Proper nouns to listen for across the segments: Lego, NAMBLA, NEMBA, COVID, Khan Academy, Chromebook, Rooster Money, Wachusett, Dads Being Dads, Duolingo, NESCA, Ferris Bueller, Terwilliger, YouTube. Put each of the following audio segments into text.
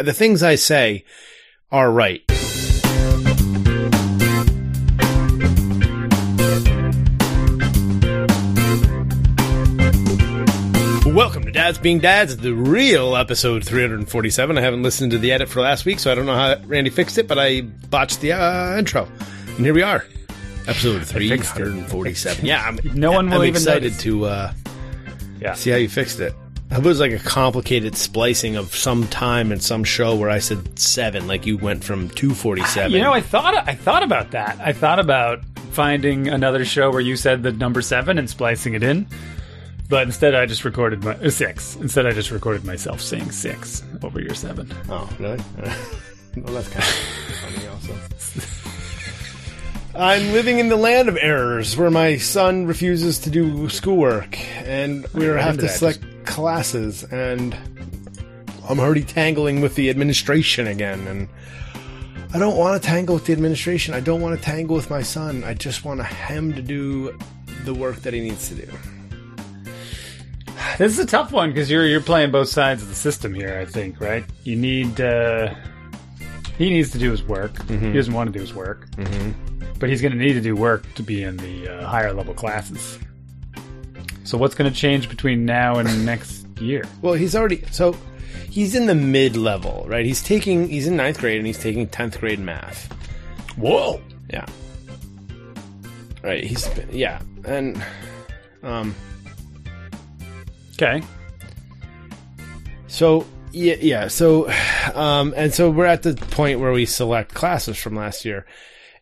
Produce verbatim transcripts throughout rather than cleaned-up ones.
the things I say are right. Welcome to Dads Being Dads, the real episode three forty-seven. I haven't listened to the edit for last week, so I don't know how Randy fixed it, but I botched the uh, intro. And here we are, episode three forty-seven. Yeah, I'm, no one will I'm even excited notice. to uh, yeah. see how you fixed it. It was like a complicated splicing of some time and some show where I said seven, like you went from two forty-seven. I, you know, I thought I thought about that. I thought about finding another show where you said the number seven and splicing it in, but instead I just recorded my uh, six. Instead I just recorded myself saying six over your seven. Oh, really? Well, that's kind of funny also. I'm living in the land of errors, where my son refuses to do schoolwork, and we have to select classes, and I'm already tangling with the administration again, and I don't want to tangle with the administration. I don't want to tangle with my son. I just want him to do the work that he needs to do. This is a tough one, because you're, you're playing both sides of the system here, I think, right? You need... Uh, he needs to do his work. Mm-hmm. He doesn't want to do his work. Mm-hmm. But he's going to need to do work to be in the uh, higher level classes. So what's going to change between now and next year? Well, he's already... So he's in the mid-level, right? He's taking... He's in ninth grade, and he's taking tenth grade math. Whoa! Yeah. Right, he's... Yeah. And... um, Okay. So... Yeah, yeah. So... um, and so we're at the point where we select classes from last year.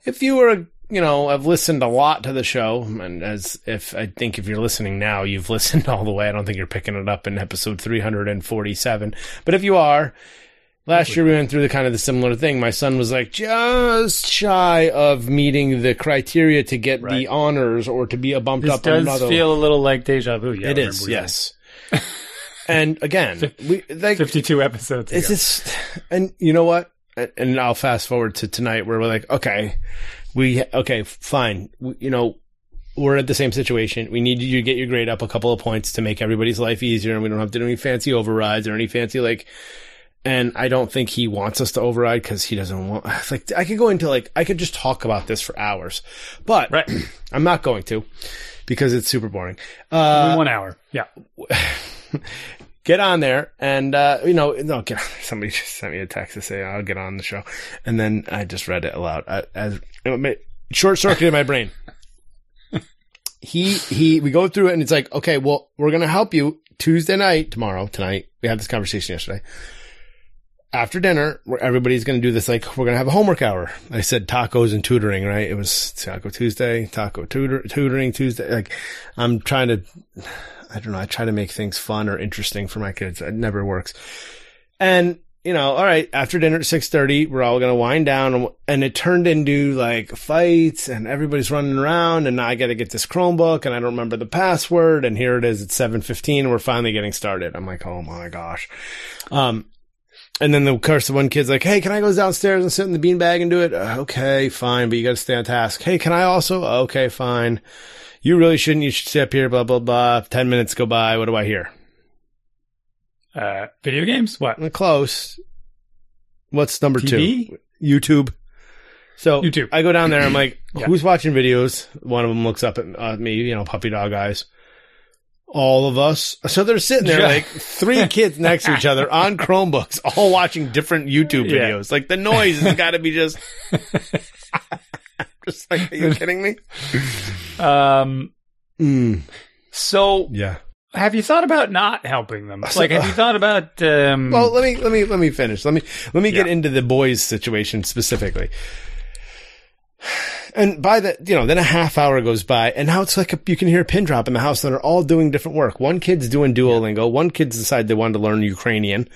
If you were, you know, I've listened a lot to the show, and as if I think if you're listening now, you've listened all the way. I don't think you're picking it up in episode three forty-seven. But if you are, last year we went through the kind of the similar thing. My son was like just shy of meeting the criteria to get right. the honors or to be a bumped this up. It does another feel a little like deja vu. Yeah, it is, yes. And again, we like fifty-two episodes. It's ago. Just, and you know what? And I'll fast forward to tonight where we're like, okay, we, okay, fine. We, you know, we're at the same situation. We need you to get your grade up a couple of points to make everybody's life easier. And we don't have to do any fancy overrides or any fancy, like, and I don't think he wants us to override because he doesn't want, like, I could go into like, I could just talk about this for hours, but right. I'm not going to because it's super boring. Uh, Only one hour. Yeah. Get on there and, uh, you know, no, get on. Somebody just sent me a text to say, I'll get on the show. And then I just read it aloud. I, as it short-circuited my brain. He, he, we go through it and it's like, okay, well, we're going to help you Tuesday night, tomorrow, tonight. We had this conversation yesterday. After dinner, where everybody's going to do this, like, we're going to have a homework hour. I said tacos and tutoring, right? It was Taco Tuesday, Taco tutor, Tutoring Tuesday. Like, I'm trying to... I don't know. I try to make things fun or interesting for my kids. It never works. And, you know, all right, after dinner at six thirty, we're all going to wind down. And it turned into, like, fights and everybody's running around. And now I got to get this Chromebook and I don't remember the password. And here it is at seven fifteen. And we're finally getting started. I'm like, oh, my gosh. Um, and then, of course, the one kid's like, hey, can I go downstairs and sit in the beanbag and do it? Uh, okay, fine. But you got to stay on task. Hey, can I also? Okay, fine. You really shouldn't. You should stay up here, blah, blah, blah. Ten minutes go by. What do I hear? Uh, video games? What? Close. What's number T V? Two? YouTube. So YouTube. I go down there. I'm like, yeah. Who's watching videos? One of them looks up at uh, me, you know, puppy dog eyes. All of us. So they're sitting there like three kids next to each other on Chromebooks, all watching different YouTube videos. Yeah. Like the noise has got to be just... Just like, are you kidding me? Um, mm. So, yeah. Have you thought about not helping them? Like, have you thought about? Um... Well, let me let me let me finish. Let me let me yeah. get into the boys' situation specifically. And by the, you know, then a half hour goes by, and now it's like a, you can hear a pin drop in the house, and they're all doing different work. One kid's doing Duolingo. Yeah. One kid's decided they wanted to learn Ukrainian.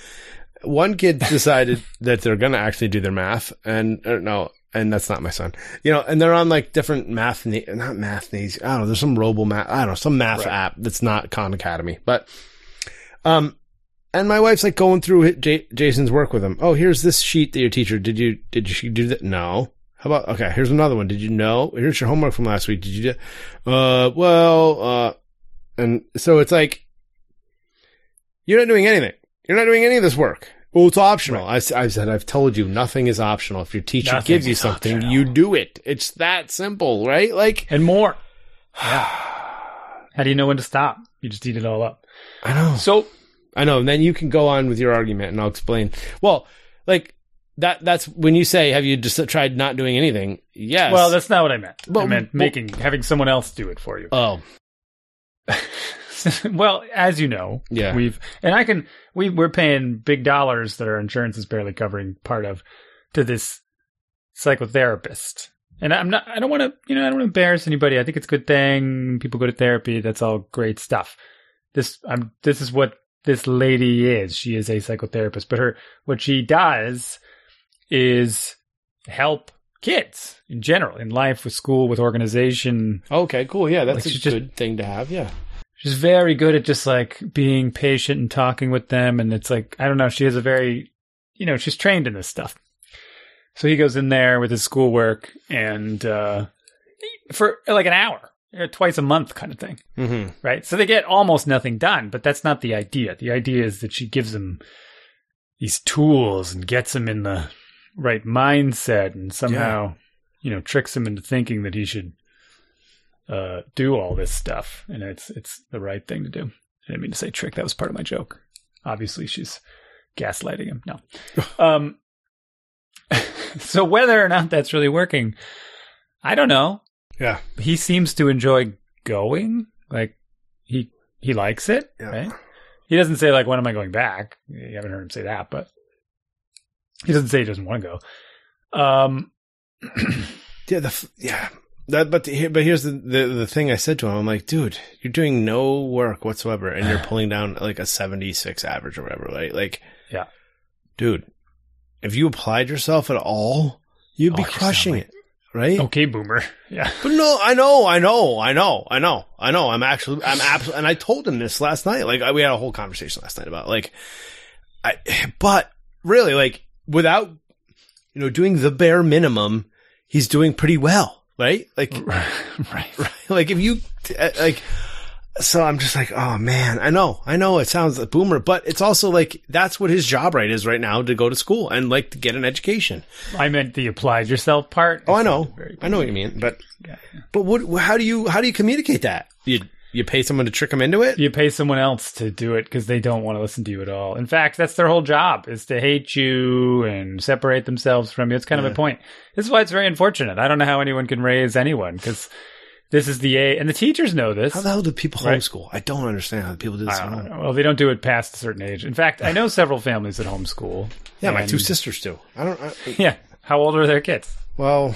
One kid decided that they're going to actually do their math, and I don't know. And that's not my son, you know, and they're on like different math, not math, these, I don't know. There's some robo math, I don't know, some math right. app that's not Khan Academy, but, um, and my wife's like going through J- Jason's work with him. Oh, here's this sheet that your teacher, did you, did she do that? No. How about, okay, here's another one. Did you know, here's your homework from last week. Did you do, uh, well, uh, and so it's like, you're not doing anything. You're not doing any of this work. Well, it's optional. Right. I, I said, I've told you, nothing is optional. If your teacher nothing gives you something, optional. You do it. It's that simple, right? Like and more. Yeah. How do you know when to stop? You just eat it all up. I know. So I know. And then you can go on with your argument, and I'll explain. Well, like that. That's when you say, "Have you just tried not doing anything?" Yes. Well, that's not what I meant. But, I meant but, making having someone else do it for you. Oh. Well, as you know, yeah. we've and I can we we're paying big dollars that our insurance is barely covering part of to this psychotherapist. And I'm not I don't want to, you know, I don't want to embarrass anybody. I think it's a good thing people go to therapy. That's all great stuff. This I'm this is what this lady is. She is a psychotherapist, but her what she does is help kids in general in life, with school, with organization. Okay, cool. Yeah, that's like a good just, thing to have. Yeah. She's very good at just like being patient and talking with them. And it's like, I don't know, she has a very, you know, she's trained in this stuff. So he goes in there with his schoolwork and uh, for like an hour, twice a month kind of thing. Mm-hmm. Right. So they get almost nothing done, but that's not the idea. The idea is that she gives them these tools and gets them in the right mindset and somehow, yeah. you know, tricks him into thinking that he should uh, do all this stuff. And it's, it's the right thing to do. I didn't mean to say trick. That was part of my joke. Obviously she's gaslighting him. No. Um, So whether or not that's really working, I don't know. Yeah. He seems to enjoy going. Like, he he likes it, yeah. right? He doesn't say, like, when am I going back? You haven't heard him say that, but he doesn't say he doesn't want to go. Um, yeah, the, yeah. That, but the, but here's the, the, the thing I said to him. I'm like, dude, you're doing no work whatsoever, and you're pulling down, like, a seventy-six average or whatever, right? Like, yeah, dude. If you applied yourself at all, you'd oh, be crushing like, it, right? Okay, boomer. Yeah. But no, I know, I know, I know, I know, I know. I'm actually, I'm absolutely, and I told him this last night. Like, I, we had a whole conversation last night about, like, I, but really, like, without, you know, doing the bare minimum, he's doing pretty well, right? Like, right. right. right. Like, if you, like, so I'm just like, oh man, I know, I know it sounds like boomer, but it's also like, that's what his job right is right now, to go to school and like to get an education. I meant the applied yourself part. Oh, I know. I know what you mean, but, yeah, yeah. but what, how do you, how do you communicate that? You, you pay someone to trick them into it? You pay someone else to do it because they don't want to listen to you at all. In fact, that's their whole job, is to hate you and separate themselves from you. It's kind yeah. of a point. This is why it's very unfortunate. I don't know how anyone can raise anyone, because this is the A, and the teachers know this. How the hell do people homeschool? Right? I don't understand how people do this. I don't know. Well, they don't do it past a certain age. In fact, I know several families that homeschool. Yeah, and my two sisters do. I don't. I, yeah, how old are their kids? Well,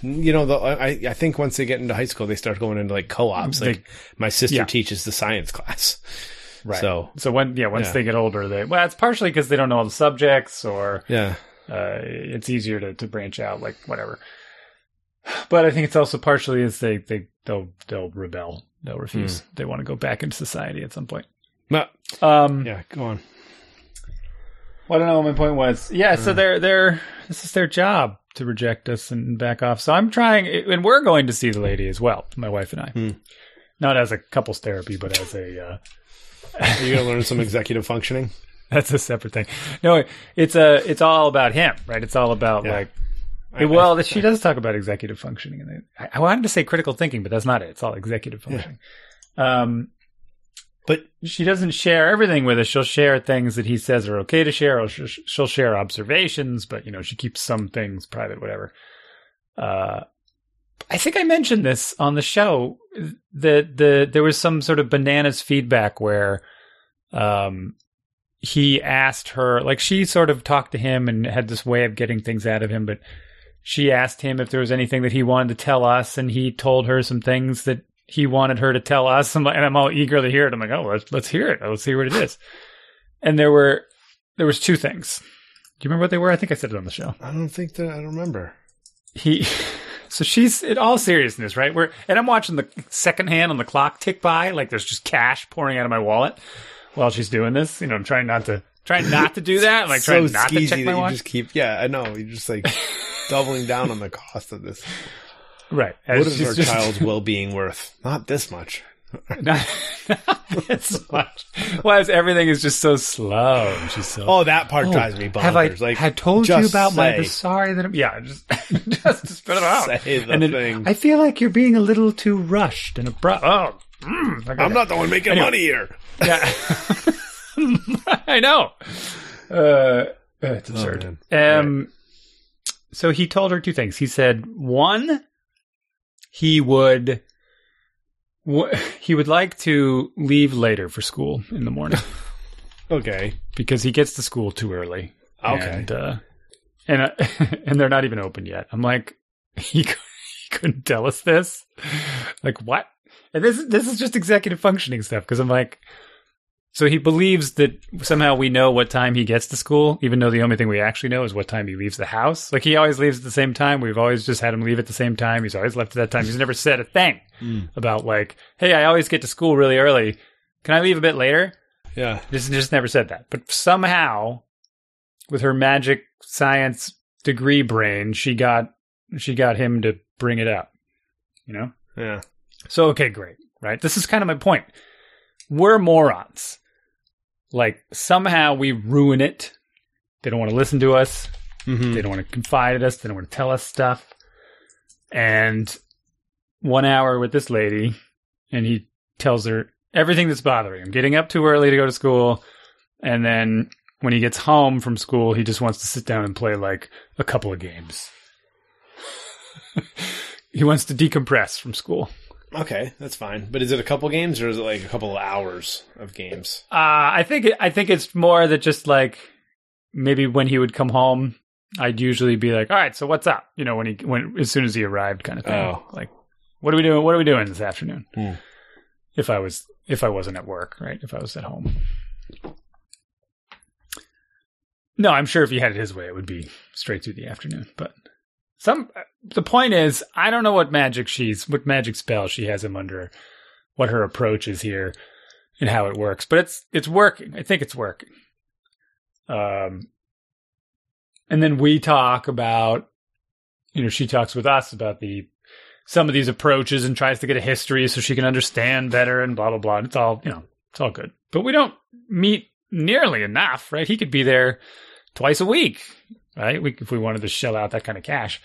you know, the, I I think once they get into high school, they start going into like co-ops. They, like my sister yeah. teaches the science class, right? So, so when yeah, once yeah. they get older, they well, it's partially because they don't know all the subjects, or yeah, uh, it's easier to to branch out, like whatever. But I think it's also partially is they, they, they'll, they'll rebel. They'll refuse. Mm. They want to go back into society at some point. No. Um, yeah, go on. Well, I don't know what my point was. Yeah, uh. so they're, they're, this is their job to reject us and back off. So I'm trying, and we're going to see the lady as well, my wife and I. Mm. Not as a couples therapy, but as a... Uh, Are you going to learn some executive functioning? That's a separate thing. No, it's a, it's all about him, right? It's all about yeah. like... Well, she does talk about executive functioning. And I wanted to say critical thinking, but that's not it. It's all executive functioning. Yeah. Um, but she doesn't share everything with us. She'll share things that he says are okay to share, or she'll share observations, but, you know, she keeps some things private, whatever. Uh, I think I mentioned this on the show, that the there was some sort of bananas feedback where um, he asked her, like she sort of talked to him and had this way of getting things out of him, but she asked him if there was anything that he wanted to tell us, and he told her some things that he wanted her to tell us. And I'm all eager to hear it. I'm like, oh, let's, let's hear it. Let's hear what it is. And there were there was two things. Do you remember what they were? I think I said it on the show. I don't think that I don't remember. He, so she's in all seriousness, right? We're and I'm watching the second hand on the clock tick by, like there's just cash pouring out of my wallet while she's doing this. You know, I'm trying not to trying not to do that. I'm like so trying not to check my that watch. You just keep, yeah, I know. You just like. Doubling down on the cost of this. Right. As what is our just, child's well-being worth? Not this much. Not, not as much. Why is everything is just so slow? Just so, oh, that part oh, drives me bonkers. Have I like, had told you about say. my Vasari? That I'm, yeah, just just spit it out. Say the and thing. It, I feel like you're being a little too rushed and abrupt. Oh, mm, okay. I'm not the one making anyway, money here. Yeah, I know. Uh, it's absurd. Oh, um, right. So he told her two things. He said one, he would. He would like to leave later for school in the morning. Okay. Because he gets to school too early. Okay. And uh, and, uh, and they're not even open yet. I'm like, he, could, he couldn't tell us this? Like, what? And this, this is just executive functioning stuff. Because I'm like, so he believes that somehow we know what time he gets to school, even though the only thing we actually know is what time he leaves the house. Like, he always leaves at the same time. We've always just had him leave at the same time. He's always left at that time. He's never said a thing mm. about, like, hey, I always get to school really early. Can I leave a bit later? Yeah. Just, just never said that. But somehow, with her magic science degree brain, she got she got him to bring it up, you know? Yeah. So, okay, great, right? This is kind of my point. We're morons. Like, somehow we ruin it. They don't want to listen to us. Mm-hmm. They don't want to confide in us. They don't want to tell us stuff. And one hour with this lady, and he tells her everything that's bothering him. Getting up too early to go to school. And then when he gets home from school, he just wants to sit down and play, like, a couple of games. He wants to decompress from school. Okay, that's fine. But is it a couple games, or is it like a couple of hours of games? Uh, I think it, I think it's more that just like maybe when he would come home, I'd usually be like, "All right, so what's up?" You know, when he when as soon as he arrived, kind of thing. Oh. Like, what are we doing? What are we doing this afternoon? Mm. If I was if I wasn't at work, right? If I was at home. No, I'm sure if he had it his way, it would be straight through the afternoon, but. Some the point is, I don't know what magic she's, what magic spell she has him under, what her approach is here, and how it works. But it's it's working. I think it's working. Um, and then we talk about, you know, she talks with us about the some of these approaches and tries to get a history so she can understand better and blah blah blah. And it's all, you know, it's all good. But we don't meet nearly enough, right? He could be there twice a week. Right, we, if we wanted to shell out that kind of cash,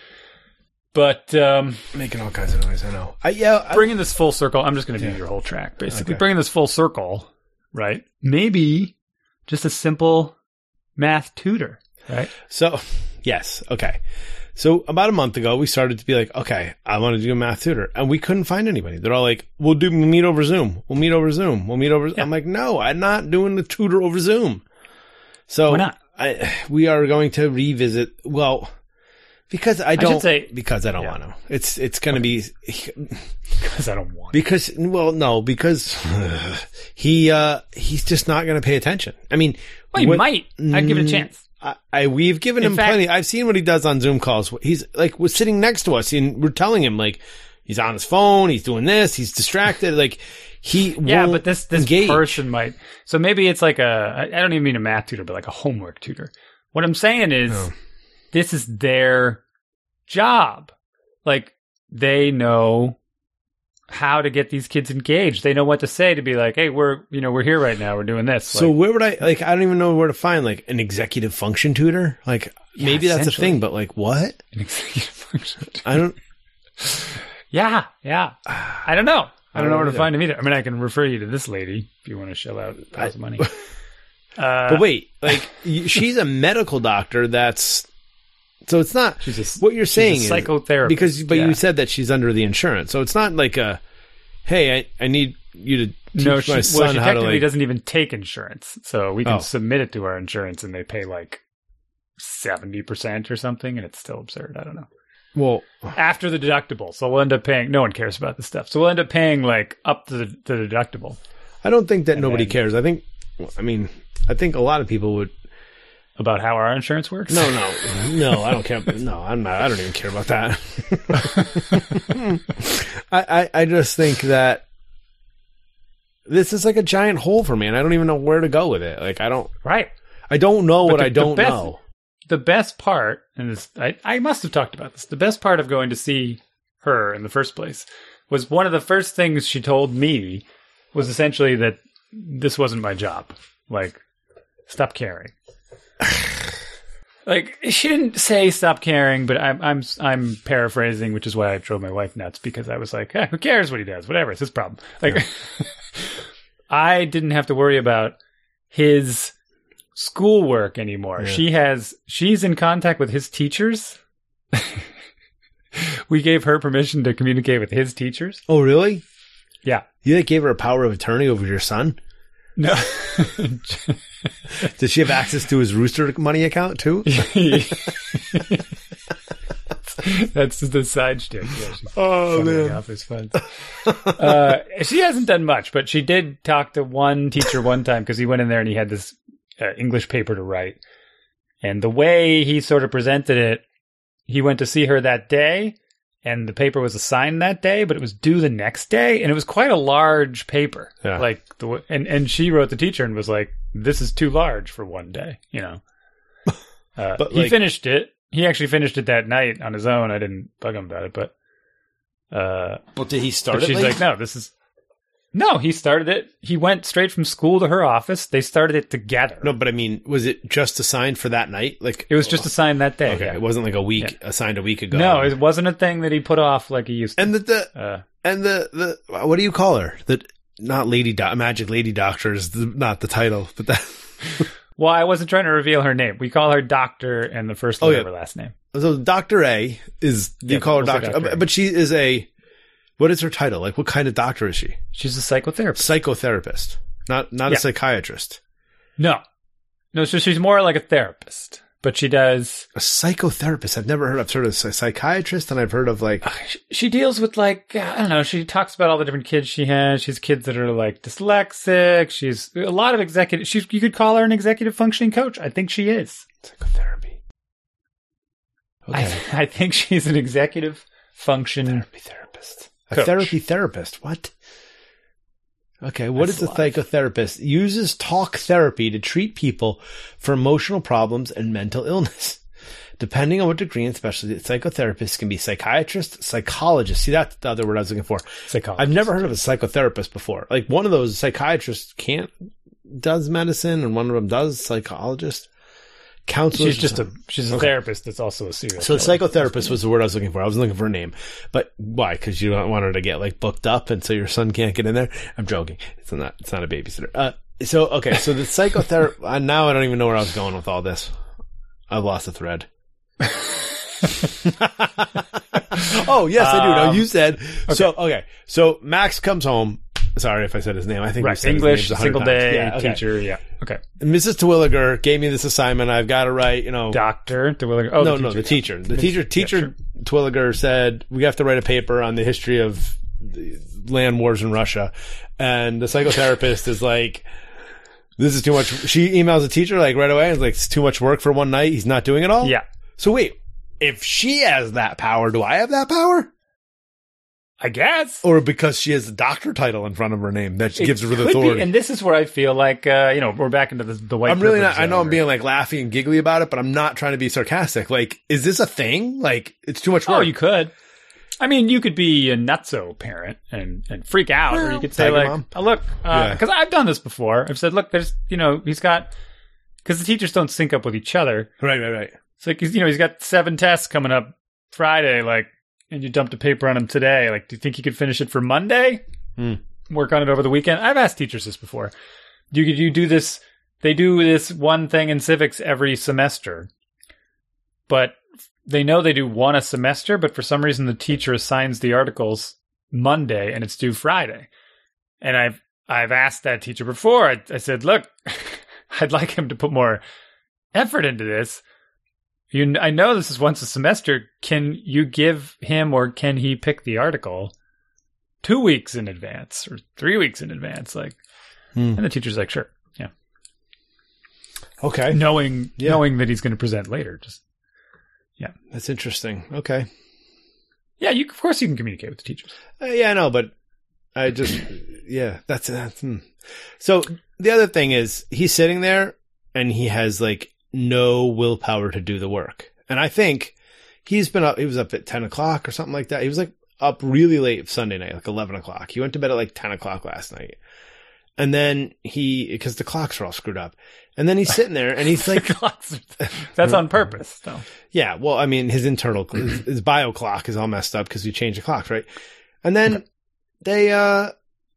but um, making all kinds of noise. I know. I, yeah, I, bringing this full circle. I'm just going to do yeah. your whole track, basically. Okay. Bringing this full circle, right? Maybe just a simple math tutor, right? So, yes, okay. So about a month ago, we started to be like, okay, I want to do a math tutor, and we couldn't find anybody. They're all like, we'll do we'll meet over Zoom. We'll meet over Zoom. We'll meet over. Yeah. I'm like, no, I'm not doing the tutor over Zoom. So why not? I, we are going to revisit, well, because I don't, I say, because I don't yeah. want to. It's, it's going to okay. be. Because I don't want to. Because, well, no, because uh, he, uh, he's just not going to pay attention. I mean. Well, he what, might. I'd give it a chance. I, I we've given in him fact, plenty. I've seen what he does on Zoom calls. He's like, was sitting next to us and we're telling him like, he's on his phone. He's doing this. He's distracted. Like. He yeah, but this this engage. person might. So maybe it's like a. I don't even mean a math tutor, but like a homework tutor. What I'm saying is, oh. this is their job. Like they know how to get these kids engaged. They know what to say to be like, hey, we're you know we're here right now. We're doing this. So like, where would I like? I don't even know where to find like an executive function tutor. Like yeah, maybe that's a thing, but like what? An executive function tutor. I don't. yeah, yeah. I don't know. I don't know where to find him either. I mean, I can refer you to this lady if you want to shell out piles of money. Uh, but wait, like she's a medical doctor. That's so it's not. She's a, what you're saying she's a is psychotherapist because, but yeah. you said that she's under the insurance, so it's not like a. Hey, I, I need you to teach no, she, my son well, she how technically to, like, doesn't even take insurance, so we can oh. submit it to our insurance, and they pay like seventy percent or something, and it's still absurd. I don't know. Well, after the deductible, so we'll end up paying. No one cares about this stuff, so we'll end up paying like up to the, the deductible. I don't think that and nobody then, cares. I think, I mean, I think a lot of people would about how our insurance works. No, no, no. I don't care. No, I'm not. I don't even care about that. I, I, I just think that this is like a giant hole for me, and I don't even know where to go with it. Like I don't. Right. I don't know but what the, I don't best, know. The best part, and this, I, I must have talked about this, the best part of going to see her in the first place was one of the first things she told me was essentially that this wasn't my job. Like, stop caring. Like, she didn't say stop caring, but I'm I'm I'm paraphrasing, which is why I drove my wife nuts, because I was like, eh, who cares what he does? Whatever, it's his problem. Like, yeah. I didn't have to worry about his schoolwork anymore. Yeah. She has she's in contact with his teachers. We gave her permission to communicate with his teachers. Oh, really? Yeah. You like, gave her a power of attorney over your son? No. Did she have access to his Rooster Money account, too? That's the side shtick. Yeah, oh, man. Off his funds. Uh, she hasn't done much, but she did talk to one teacher one time because he went in there and he had this uh, English paper to write. And the way he sort of presented it, he went to see her that day. And the paper was assigned that day, but it was due the next day. And it was quite a large paper. Yeah. Like, the, and, and she wrote the teacher and was like, this is too large for one day, you know. Uh, but he like, finished it. He actually finished it that night on his own. I didn't bug him about it, but... Uh, but did he start it? She's like, no, this is... No, he started it. He went straight from school to her office. They started it together. No, but I mean, was it just assigned for that night? Like it was just assigned that day. Okay, yeah. It wasn't like a week yeah. assigned a week ago. No, it wasn't a thing that he put off like he used to. And the, the uh, and the, the what do you call her? The not lady Do- magic lady doctor is the, not the title, but that. Well, I wasn't trying to reveal her name. We call her Doctor and the first letter oh, yeah. of her last name. So Doctor A is you yeah, call her Doctor, Doctor A. But she is a. What is her title? Like, what kind of doctor is she? She's a psychotherapist. Psychotherapist. Not not yeah. a psychiatrist. No. No, so she's more like a therapist. But she does... A psychotherapist. I've never heard of. I've heard of a psychiatrist, and I've heard of, like... She deals with, like, I don't know. She talks about all the different kids she has. She has kids that are, like, dyslexic. She's a lot of executive... She's, you could call her an executive functioning coach. I think she is. Psychotherapy. Okay. I, I think she's an executive function... Therapy therapist. A coach. Therapy therapist. What? Okay. What That's is a psychotherapist? Uses talk therapy to treat people for emotional problems and mental illness. Depending on what degree and specialty, psychotherapists can be psychiatrists, psychologists. See, that's the other word I was looking for. Psychologist. I've never heard of a psychotherapist before. Like one of those psychiatrists can't, does medicine and one of them does psychologist. Counselors. She's just a she's a okay. therapist that's also a serial killer. So psychotherapist was the word I was looking for. I wasn't looking for a name. But why? Because you don't want her to get like booked up and so your son can't get in there? I'm joking. It's not it's not a babysitter. Uh, so okay, so the psychotherapist now I don't even know where I was going with all this. I've lost the thread. Oh yes, um, I do. No, you said okay. so okay. So Max comes home. Sorry if I said his name. I think right. said English, his single day, yeah, okay. teacher, yeah. Okay. Missus Terwilliger gave me this assignment. I've got to write, you know. Doctor Terwilliger. Oh, no, the no, the teacher. The Miz teacher, teacher yeah, sure. Terwilliger said, we have to write a paper on the history of the land wars in Russia. And the psychotherapist is like, this is too much. She emails the teacher like right away and like, it's too much work for one night. He's not doing it all? Yeah. So wait, if she has that power, do I have that power? I guess. Or because she has a doctor title in front of her name that gives her the authority. Be, and this is where I feel like, uh, you know, we're back into the, the white I'm really not, I know or, I'm being like laughy and giggly about it, but I'm not trying to be sarcastic. Like, is this a thing? Like, it's too much work. Oh, you could. I mean, you could be a nutso parent and, and freak out. Well, or you could say like, mom. oh, look, because uh, yeah. I've done this before. I've said, look, there's, you know, he's got, because the teachers don't sync up with each other. Right, right, right. It's like, you know, he's got seven tests coming up Friday, like. And you dumped a paper on him today. Like, do you think you could finish it for Monday? Mm. Work on it over the weekend? I've asked teachers this before. You you do this. They do this one thing in civics every semester. But they know they do one a semester. But for some reason, the teacher assigns the articles Monday and it's due Friday. And I've I've asked that teacher before. I, I said, look, I'd like him to put more effort into this. You, I know this is once a semester. Can you give him or can he pick the article two weeks in advance or three weeks in advance? Like, hmm. And the teacher's like, sure. Yeah. Okay. Knowing, yeah. knowing that he's going to present later. Just, yeah. That's interesting. Okay. Yeah. You, of course you can communicate with the teachers. Uh, yeah, I know, but I just, yeah, that's, that's hmm. So the other thing is he's sitting there and he has like, no willpower to do the work. And I think he's been up, he was up at ten o'clock or something like that. He was like, up really late Sunday night, like eleven o'clock. He went to bed at like ten o'clock last night. And then he, because the clocks are all screwed up. And then he's sitting there and he's like, clocks, that's on purpose. No. Yeah. Well, I mean, his internal, his bio clock is all messed up because we changed the clocks, right? And then okay. they, uh,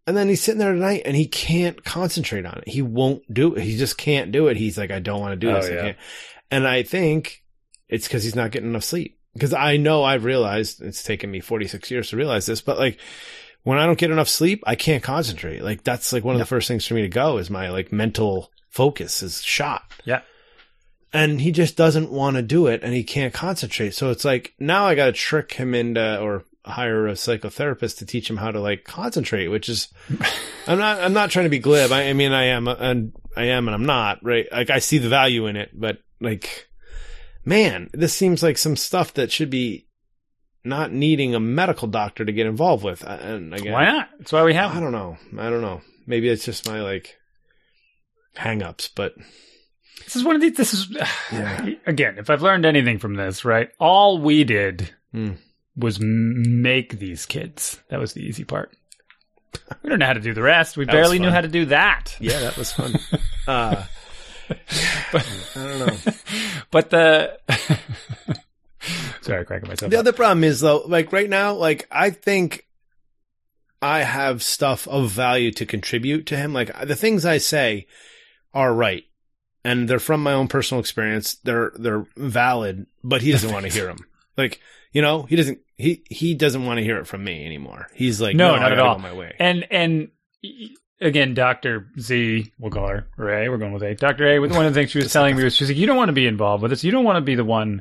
and then he's sitting there tonight and he can't concentrate on it. He won't do it. He just can't do it. He's like, I don't want to do this. Oh, yeah. I can't. And I think it's because he's not getting enough sleep. Because I know I've realized, it's taken me forty-six years to realize this, but like when I don't get enough sleep, I can't concentrate. Like that's like one of yeah. the first things for me to go is my like mental focus is shot. Yeah. And he just doesn't want to do it and he can't concentrate. So it's like now I got to trick him into or hire a psychotherapist to teach him how to like concentrate, which is, I'm not, I'm not trying to be glib. I, I mean, I am, and I am, and I'm not, right? Like I see the value in it, but like, man, this seems like some stuff that should be not needing a medical doctor to get involved with. And again, why not? That's why we have, I don't know. I don't know. Maybe it's just my like hang-ups, but this is one of these, this is yeah. again, if I've learned anything from this, right? All we did mm. was make these kids. That was the easy part. We don't know how to do the rest. We that barely knew how to do that. Yeah, that was fun. uh, but, I don't know. But the sorry, cracking myself. The up. Other problem is though, like right now, like I think I have stuff of value to contribute to him. Like the things I say are right, and they're from my own personal experience. They're they're valid, but he doesn't want to hear them. Like. You know, he doesn't. He, he doesn't want to hear it from me anymore. He's like, no, no not I at all. My way. And and again, Doctor Z, we'll call her or A. We're going with A. Doctor A. One of the things she was telling me was, she's like, you don't want to be involved with this. You don't want to be the one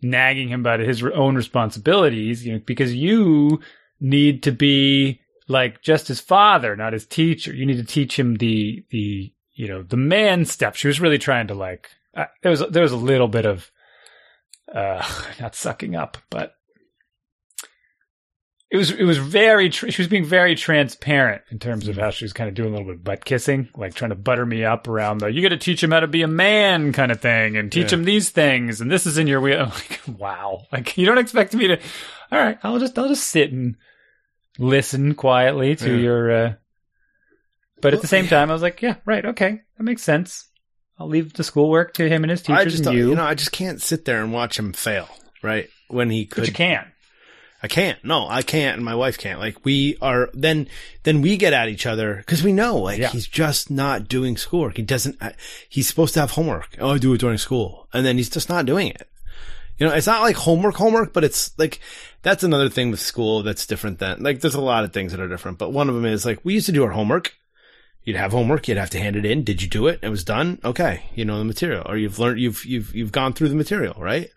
nagging him about his own responsibilities, you know, because you need to be like just his father, not his teacher. You need to teach him the the you know the man stuff. She was really trying to like. Uh, there was there was a little bit of. Uh, not sucking up, but it was it was very. Tr- she was being very transparent in terms of how she was kind of doing a little bit of butt kissing, like trying to butter me up around the you got to teach him how to be a man kind of thing, and teach yeah. him these things, and this is in your wheel. I'm like, wow, like you don't expect me to. All right, I'll just I'll just sit and listen quietly to yeah. your. Uh, but well, at the same yeah. time, I was like, yeah, right, okay, that makes sense. I'll leave the schoolwork to him and his teachers I just, and you. You know, I just can't sit there and watch him fail, right? When he could. But you can't. I can't. No, I can't. And my wife can't. Like we are, then, then we get at each other because we know like yeah. he's just not doing schoolwork. He doesn't, he's supposed to have homework. Oh, I do it during school. And then he's just not doing it. You know, it's not like homework, homework, but it's like, that's another thing with school that's different than like, there's a lot of things that are different, but one of them is like, we used to do our homework. You'd have homework. You'd have to hand it in. Did you do it? It was done. Okay. You know the material or you've learned, you've, you've, you've gone through the material, right?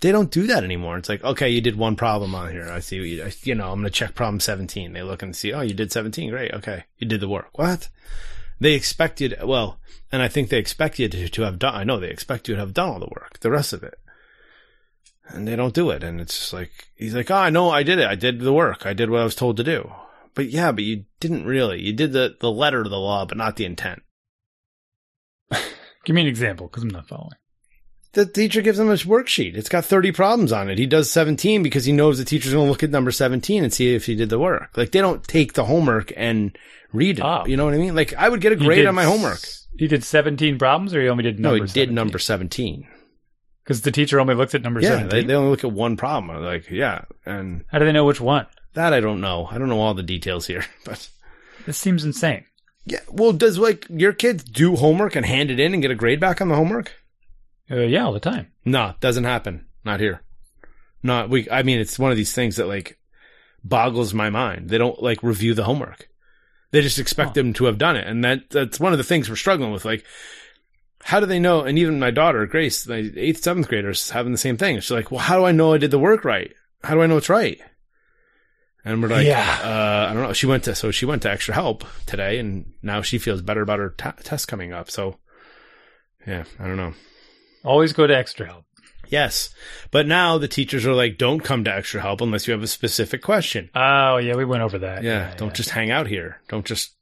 They don't do that anymore. It's like, okay, you did one problem on here. I see what you, I, you know, I'm going to check problem seventeen. They look and see, oh, you did seventeen. Great. Okay. You did the work. What? They expect you to, well, and I think they expect you to, to have done, I know they expect you to have done all the work, the rest of it. And they don't do it. And it's just like, he's like, oh, I know I did it. I did the work. I did what I was told to do. But yeah, but you didn't really. You did the, the letter of the law, but not the intent. Give me an example, because I'm not following. The teacher gives him a worksheet. It's got thirty problems on it. He does seventeen because he knows the teacher's going to look at number seventeen and see if he did the work. Like, they don't take the homework and read it. Oh. You know what I mean? Like, I would get a grade did, on my homework. He did seventeen problems, or he only did number seventeen? No, he seventeen? Did number seventeen. Because the teacher only looks at number yeah, seventeen? Yeah, they, they only look at one problem. Like, yeah. And how do they know which one? That I don't know. I don't know all the details here, but this seems insane. Yeah. Well, does like your kids do homework and hand it in and get a grade back on the homework? Uh, yeah, all the time. No, doesn't happen. Not here. Not we. I mean, it's one of these things that like boggles my mind. They don't like review the homework. They just expect oh. them to have done it, and that that's one of the things we're struggling with. Like, how do they know? And even my daughter Grace, my eighth, seventh graders, having the same thing. She's like, "Well, how do I know I did the work right? How do I know it's right?" And we're like, yeah. uh, I don't know. She went to, so she went to extra help today and now she feels better about her t- test coming up. So yeah, I don't know. Always go to extra help. Yes. But now the teachers are like, don't come to extra help unless you have a specific question. Oh yeah. We went over that. Yeah. yeah don't yeah. just hang out here. Don't just.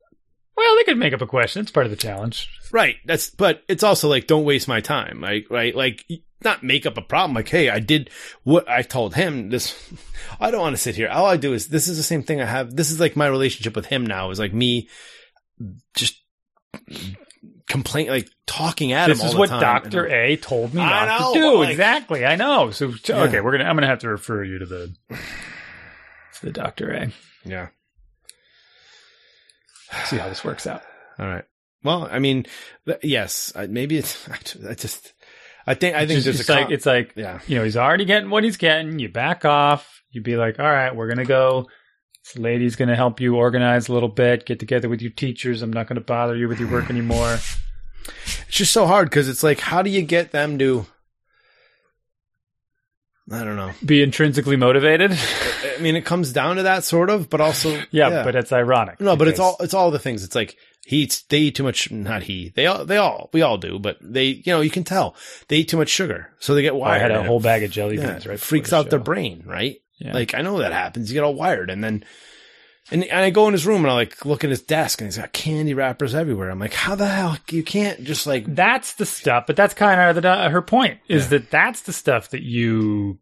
Well, they could make up a question. It's part of the challenge. Right. That's, but it's also like, don't waste my time. Right. Right. Like not make up a problem. Like, hey, I did what I told him. This, I don't want to sit here. All I do is, this is the same thing I have. This is like my relationship with him now is like me just complain, like talking at this him all the time. This is what Doctor A told me not I know, to do. Like, exactly. I know. So, yeah. okay, we're going to, I'm going to have to refer you to the, to the Doctor A. Yeah. See how this works out. All right. Well, I mean, yes, maybe it's, I just, I think, I think it's there's just a like, con- it's like, yeah. you know, he's already getting what he's getting. You back off. You'd be like, all right, we're going to go. This lady's going to help you organize a little bit, get together with your teachers. I'm not going to bother you with your work anymore. It's just so hard. Cause it's like, how do you get them to, I don't know. Be intrinsically motivated. I mean, it comes down to that sort of, but also. yeah, yeah, but it's ironic. No, but it's all, it's all the things. It's like he, they eat too much, not he, they all, they all, we all do, but they, you know, you can tell they eat too much sugar. So they get wired. Oh, I had a whole bag of jelly beans, yeah, right? Freaks the out show. Their brain, right? Yeah. Like I know that happens. You get all wired. And then, and, and I go in his room and I like look at his desk and he's got candy wrappers everywhere. I'm like, how the hell you can't just like, that's the stuff, but that's kind of the, uh, her point is yeah. that that's the stuff that you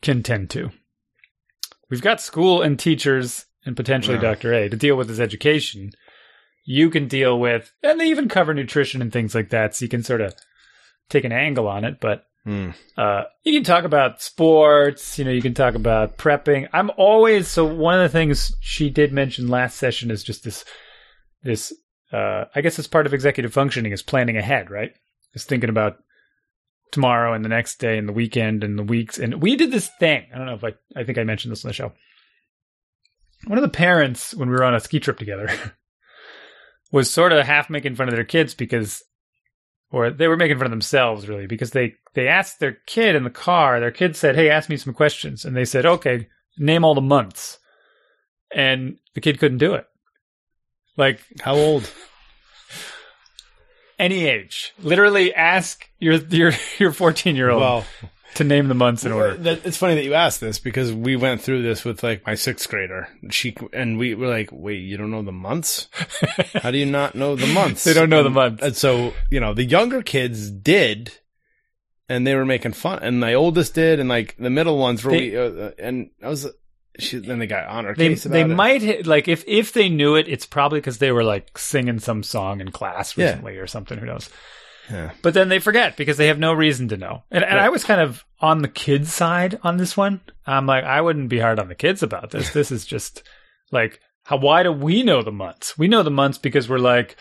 can tend to. We've got school and teachers and potentially yeah. Doctor A to deal with his education. You can deal with, and they even cover nutrition and things like that. So you can sort of take an angle on it, but mm. uh, you can talk about sports, you know, you can talk about prepping. I'm always, so one of the things she did mention last session is just this, this, uh, I guess it's part of executive functioning is planning ahead, right? Is thinking about tomorrow and the next day and the weekend and the weeks. And we did this thing. I don't know if I, I think I mentioned this on the show. One of the parents, when we were on a ski trip together, was sort of half making fun of their kids because, or they were making fun of themselves really, because they, they asked their kid in the car, their kid said, hey, ask me some questions. And they said, okay, name all the months. And the kid couldn't do it. Like, how old? Any age. Literally ask your your your fourteen-year-old well, to name the months in order. It's funny that you asked this because we went through this with like my sixth grader. She and we were like, wait, you don't know the months? How do you not know the months? They don't know and, the months. And so, you know, the younger kids did and they were making fun. And my oldest did and like the middle ones were they, we, uh, and I was she, then they got on her they, case about they it. They might, like, if, if they knew it, it's probably because they were, like, singing some song in class recently yeah. or something. Who knows? Yeah. But then they forget because they have no reason to know. And, and yeah. I was kind of on the kid's side on this one. I'm like, I wouldn't be hard on the kids about this. This is just, like, how? Why do we know the months? We know the months because we're like,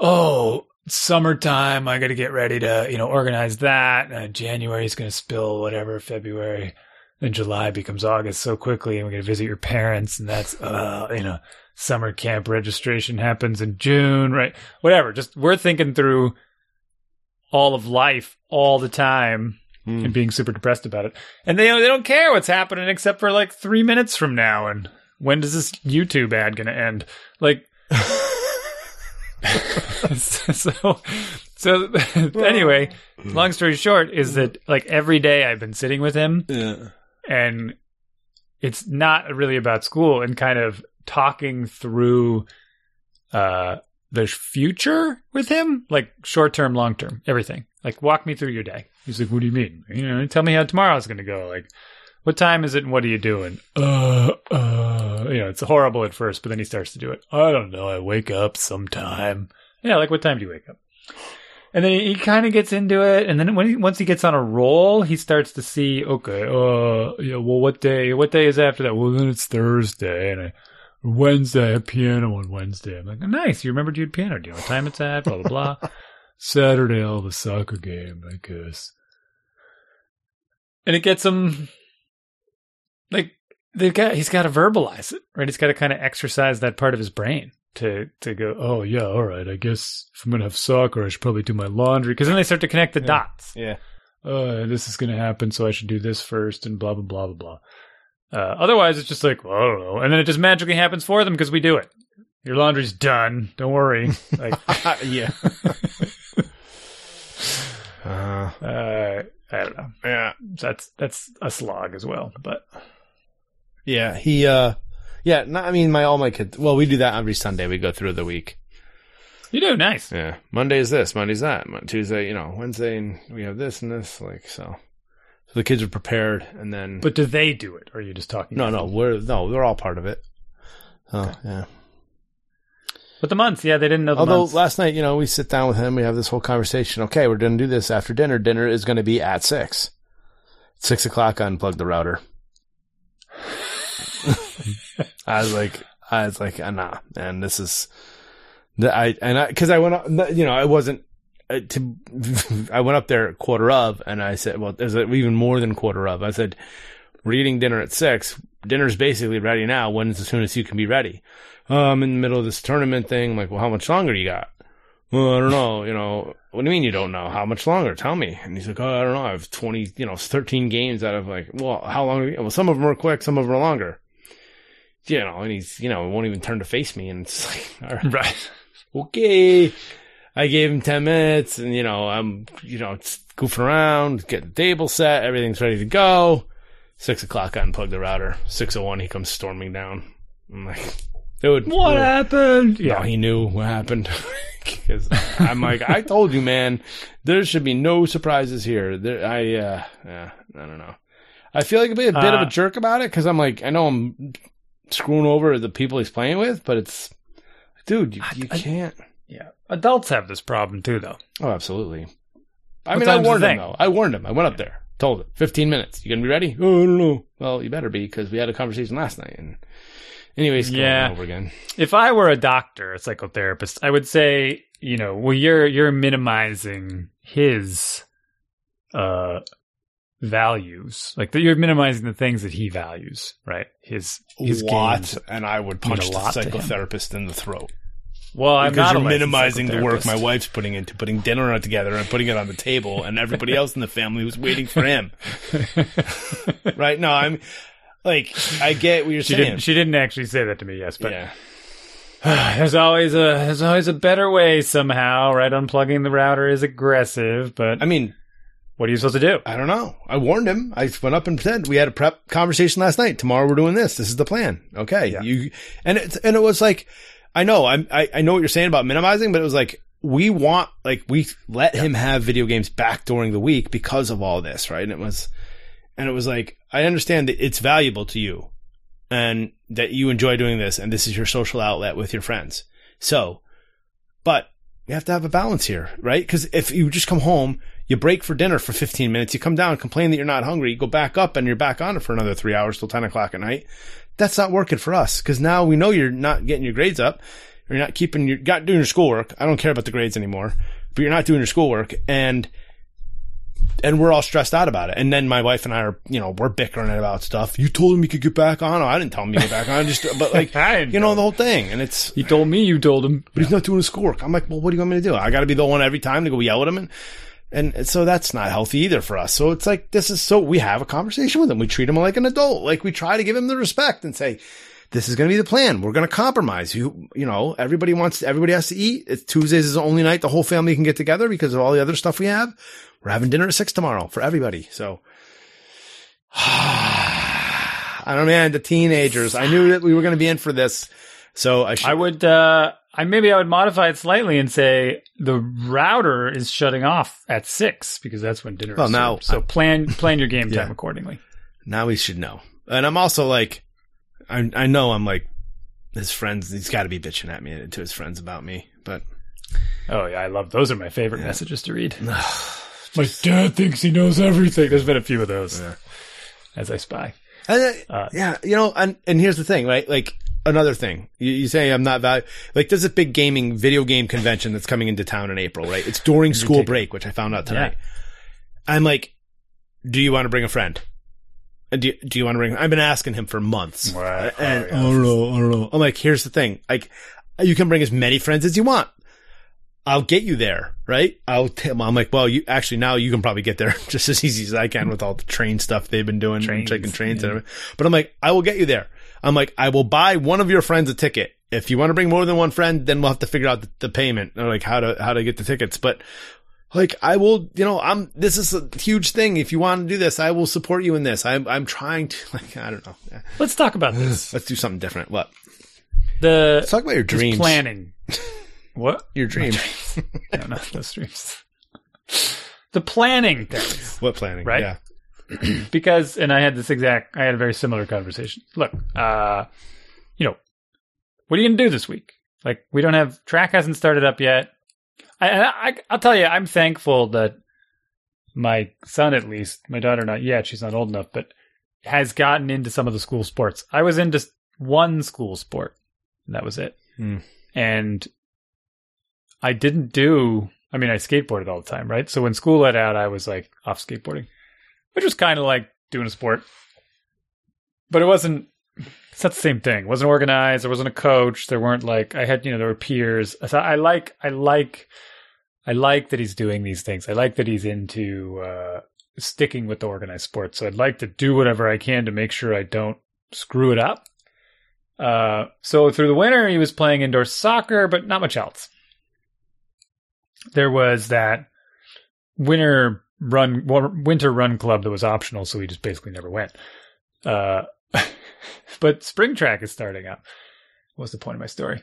oh, summertime, I got to get ready to, you know, organize that. Uh, January's going to spill whatever, February. Then July becomes August so quickly, and we're going to visit your parents, and that's, uh, you know, summer camp registration happens in June, right? Whatever. Just we're thinking through all of life all the time mm. and being super depressed about it. And they they don't care what's happening except for like three minutes from now. And when does this YouTube ad going to end? Like, so. So anyway, long story short is that like every day I've been sitting with him. Yeah. And it's not really about school and kind of talking through uh, the future with him, like short-term, long-term, everything. Like, walk me through your day. He's like, what do you mean? You know, tell me how tomorrow's going to go. Like, what time is it and what are you doing? Uh, uh, you know, it's horrible at first, but then he starts to do it. I don't know. I wake up sometime. Yeah, like what time do you wake up? And then he, he kind of gets into it, and then when he, once he gets on a roll, he starts to see, okay, uh, yeah, well, what day? What day is after that? Well, then it's Thursday, and I, Wednesday, I have piano on Wednesday. I'm like, nice, you remembered you had piano. Do you know what time it's at? Blah, blah, blah. Saturday, I'll have a soccer game, I guess. And it gets him, like, they've got, he's got to verbalize it, right? He's got to kind of exercise that part of his brain. To to go, oh, yeah, all right, I guess if I'm going to have soccer, I should probably do my laundry. Because then they start to connect the yeah. dots. Yeah. Uh, this is going to happen, so I should do this first and blah, blah, blah, blah, blah. Uh, otherwise, it's just like, well, I don't know. And then it just magically happens for them because we do it. Your laundry's done. Don't worry. Like, yeah. uh, uh, I don't know. Yeah. That's, that's a slog as well. But yeah, he... uh Yeah, not, I mean, my all my kids. Well, we do that every Sunday. We go through the week. You do? Nice. Yeah. Monday is this. Monday's that. Tuesday, you know, Wednesday, and we have this and this. Like, so. So the kids are prepared, and then... But do they do it, or are you just talking No, no, them? we're no, they're all part of it. Oh, okay. Yeah. But the months, yeah, they didn't know the Although, months. Although last night, you know, we sit down with him, we have this whole conversation. Okay, we're going to do this after dinner. Dinner is going to be at six. Six o'clock, I unplugged the router. I was like, I was like, nah. And this is... I and I because I went up, you know, I wasn't uh, to. I went up there quarter of, and I said, "Well, there's even more than quarter of." I said, "We're eating dinner at six. Dinner's basically ready now. When's as soon as you can be ready?" Oh, I'm in the middle of this tournament thing. I'm like, "Well, how much longer you got?" Well, I don't know. You know, what do you mean you don't know? How much longer? Tell me. And he's like, "Oh, I don't know. I have twenty, you know, thirteen games out of like, well, how long? Are you? Well, some of them are quick, some of them are longer. You know, and he's, you know, won't even turn to face me, and it's like, all right." Right. Okay, I gave him ten minutes, and you know I'm, you know, goofing around, getting the table set, everything's ready to go. Six o'clock, I unplugged the router. Six oh one, he comes storming down. I'm like, dude, what dude. happened? Yeah, no, he knew what happened. I'm like, I told you, man. There should be no surprises here. There, I, uh, yeah, I don't know. I feel like I'd be a bit uh, of a jerk about it because I'm like, I know I'm screwing over the people he's playing with, but it's. Dude, you, you I, can't. I, yeah, adults have this problem too, though. Oh, absolutely. I what mean, I warned him though. I warned him. I went up there, told him, fifteen minutes. You gonna be ready? Oh, I don't know. Well, you better be because we had a conversation last night. And anyways, yeah, over again. If I were a doctor, a psychotherapist, I would say, you know, well, you're you're minimizing his uh values, like that you're minimizing the things that he values, right? His his gains, and I would punch the psychotherapist in the throat. Well, I'm because not you're minimizing the work my wife's putting into putting dinner together and putting it on the table, and everybody else in the family was waiting for him. Right? No, I'm like, I get what you're she saying. Didn't, she didn't actually say that to me. Yes, but yeah. There's always a there's always a better way somehow, right? Unplugging the router is aggressive, but I mean. What are you supposed to do? I don't know. I warned him. I went up and said, we had a prep conversation last night. Tomorrow we're doing this. This is the plan. Okay. Yeah. You and it and it was like, I know I'm, I I know what you're saying about minimizing, but it was like we want like we let yeah. him have video games back during the week because of all this, right? And it was and it was like I understand that it's valuable to you and that you enjoy doing this and this is your social outlet with your friends. So, but you have to have a balance here, right? Because if you just come home, you break for dinner for fifteen minutes, you come down, complain that you're not hungry, you go back up and you're back on it for another three hours till ten o'clock at night. That's not working for us because now we know you're not getting your grades up. Or you're not keeping your, got doing your schoolwork. I don't care about the grades anymore, but you're not doing your schoolwork and, and we're all stressed out about it. And then my wife and I are, you know, we're bickering about stuff. You told him you could get back on. Oh, I didn't tell him you could get back on. Just, but like, you know, the whole thing. And it's, you told me, you told him, but he's not doing his schoolwork. I'm like, well, what do you want me to do? I got to be the one every time to go yell at him. And, and so that's not healthy either for us. So it's like, this is so we have a conversation with him. We treat him like an adult. Like we try to give him the respect and say, this is going to be the plan. We're going to compromise. You, you know, everybody wants, everybody has to eat. It's Tuesdays is the only night the whole family can get together because of all the other stuff we have. We're having dinner at six tomorrow for everybody. So I don't know, man, the teenagers, I knew that we were going to be in for this. So I, should- I would, uh, I maybe I would modify it slightly and say the router is shutting off at six because that's when dinner well, is now, So I, plan, plan your game yeah. time accordingly. Now we should know. And I'm also like, I I know I'm like his friends. He's got to be bitching at me to his friends about me, but. Oh yeah. I love, those are my favorite yeah. messages to read. My dad thinks he knows everything. There's been a few of those yeah. as I spy. And, uh, uh, yeah. You know, and, and here's the thing, right? Like another thing you, you say, I'm not value. Like there's a big gaming video game convention that's coming into town in April, right? It's during school break, which I found out tonight. Yeah. I'm like, do you want to bring a friend? Do you, do you want to bring? I've been asking him for months. Right. And, oh, yeah. oh, no, oh, no. I'm like, here's the thing. Like, you can bring as many friends as you want. I'll get you there, right? I'll t- I'm like, well, you actually now you can probably get there just as easy as I can with all the train stuff they've been doing, trains, checking trains yeah. and everything. But I'm like, I will get you there. I'm like, I will buy one of your friends a ticket. If you want to bring more than one friend, then we'll have to figure out the, the payment or like how to how to get the tickets. But like, I will, you know, I'm, this is a huge thing. If you want to do this, I will support you in this. I'm, I'm trying to, like, I don't know. Let's talk about this. Let's do something different. What? The, Let's talk about your dreams. Planning. What? Your dreams. No, not those dreams. The planning. What planning? Right? Yeah. Because, and I had this exact, I had a very similar conversation. Look, uh, you know, what are you going to do this week? Like, we don't have, track hasn't started up yet. I, I, I'll tell you, I'm thankful that my son, at least, my daughter not yet, she's not old enough, but has gotten into some of the school sports. I was into one school sport, and that was it. Mm. And I didn't do, I mean, I skateboarded all the time, right? So when school let out, I was like off skateboarding, which was kind of like doing a sport, but it wasn't, it's not the same thing. It wasn't organized. There wasn't a coach. There weren't like, I had, you know, there were peers. So I like, I like, I like that he's doing these things. I like that he's into uh, sticking with the organized sports. So I'd like to do whatever I can to make sure I don't screw it up. Uh, so through the winter, he was playing indoor soccer, but not much else. There was that winter run, winter run club that was optional, so he just basically never went. Uh, but spring track is starting up. What's the point of my story?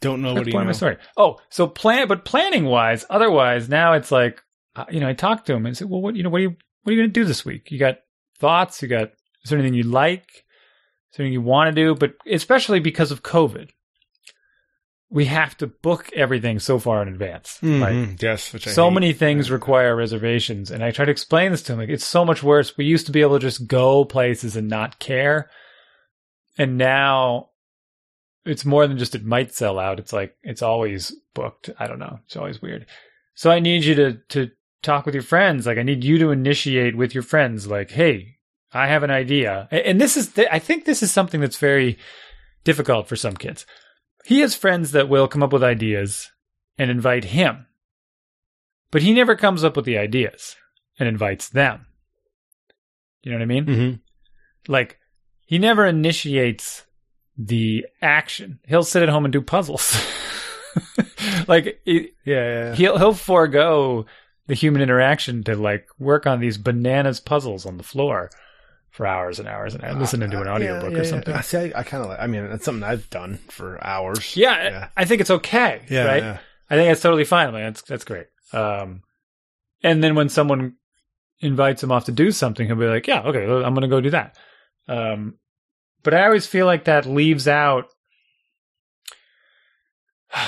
Don't know What's what the point you know. of my story. Oh, so plan, but planning wise, otherwise, now it's like, you know, I talked to him and said, well, what, you know, what are you, what are you going to do this week? You got thoughts? You got, is there anything you like? Is there anything you want to do? But especially because of COVID, we have to book everything so far in advance. Mm-hmm. Like, yes, which I so hate. many things require reservations. And I try to explain this to him. Like, it's so much worse. We used to be able to just go places and not care. And now it's more than just it might sell out. It's like, it's always booked. I don't know. It's always weird. So I need you to, to talk with your friends. Like, I need you to initiate with your friends. Like, hey, I have an idea. And this is, th- I think this is something that's very difficult for some kids. He has friends that will come up with ideas and invite him, but he never comes up with the ideas and invites them. You know what I mean? Mm-hmm. Like, he never initiates the action. He'll sit at home and do puzzles. Like, it, yeah, yeah, he'll he'll forego the human interaction to like work on these bananas puzzles on the floor for hours and hours and hours, listening to an audiobook yeah, yeah, or something. Yeah. See, I, I kind of like, I mean, it's something I've done for hours. Yeah, yeah. I think it's okay, yeah, right? Yeah. I think that's totally fine. Like, that's, that's great. Um, and then when someone invites him off to do something, he'll be like, yeah, okay, I'm going to go do that. Um, but I always feel like that leaves out,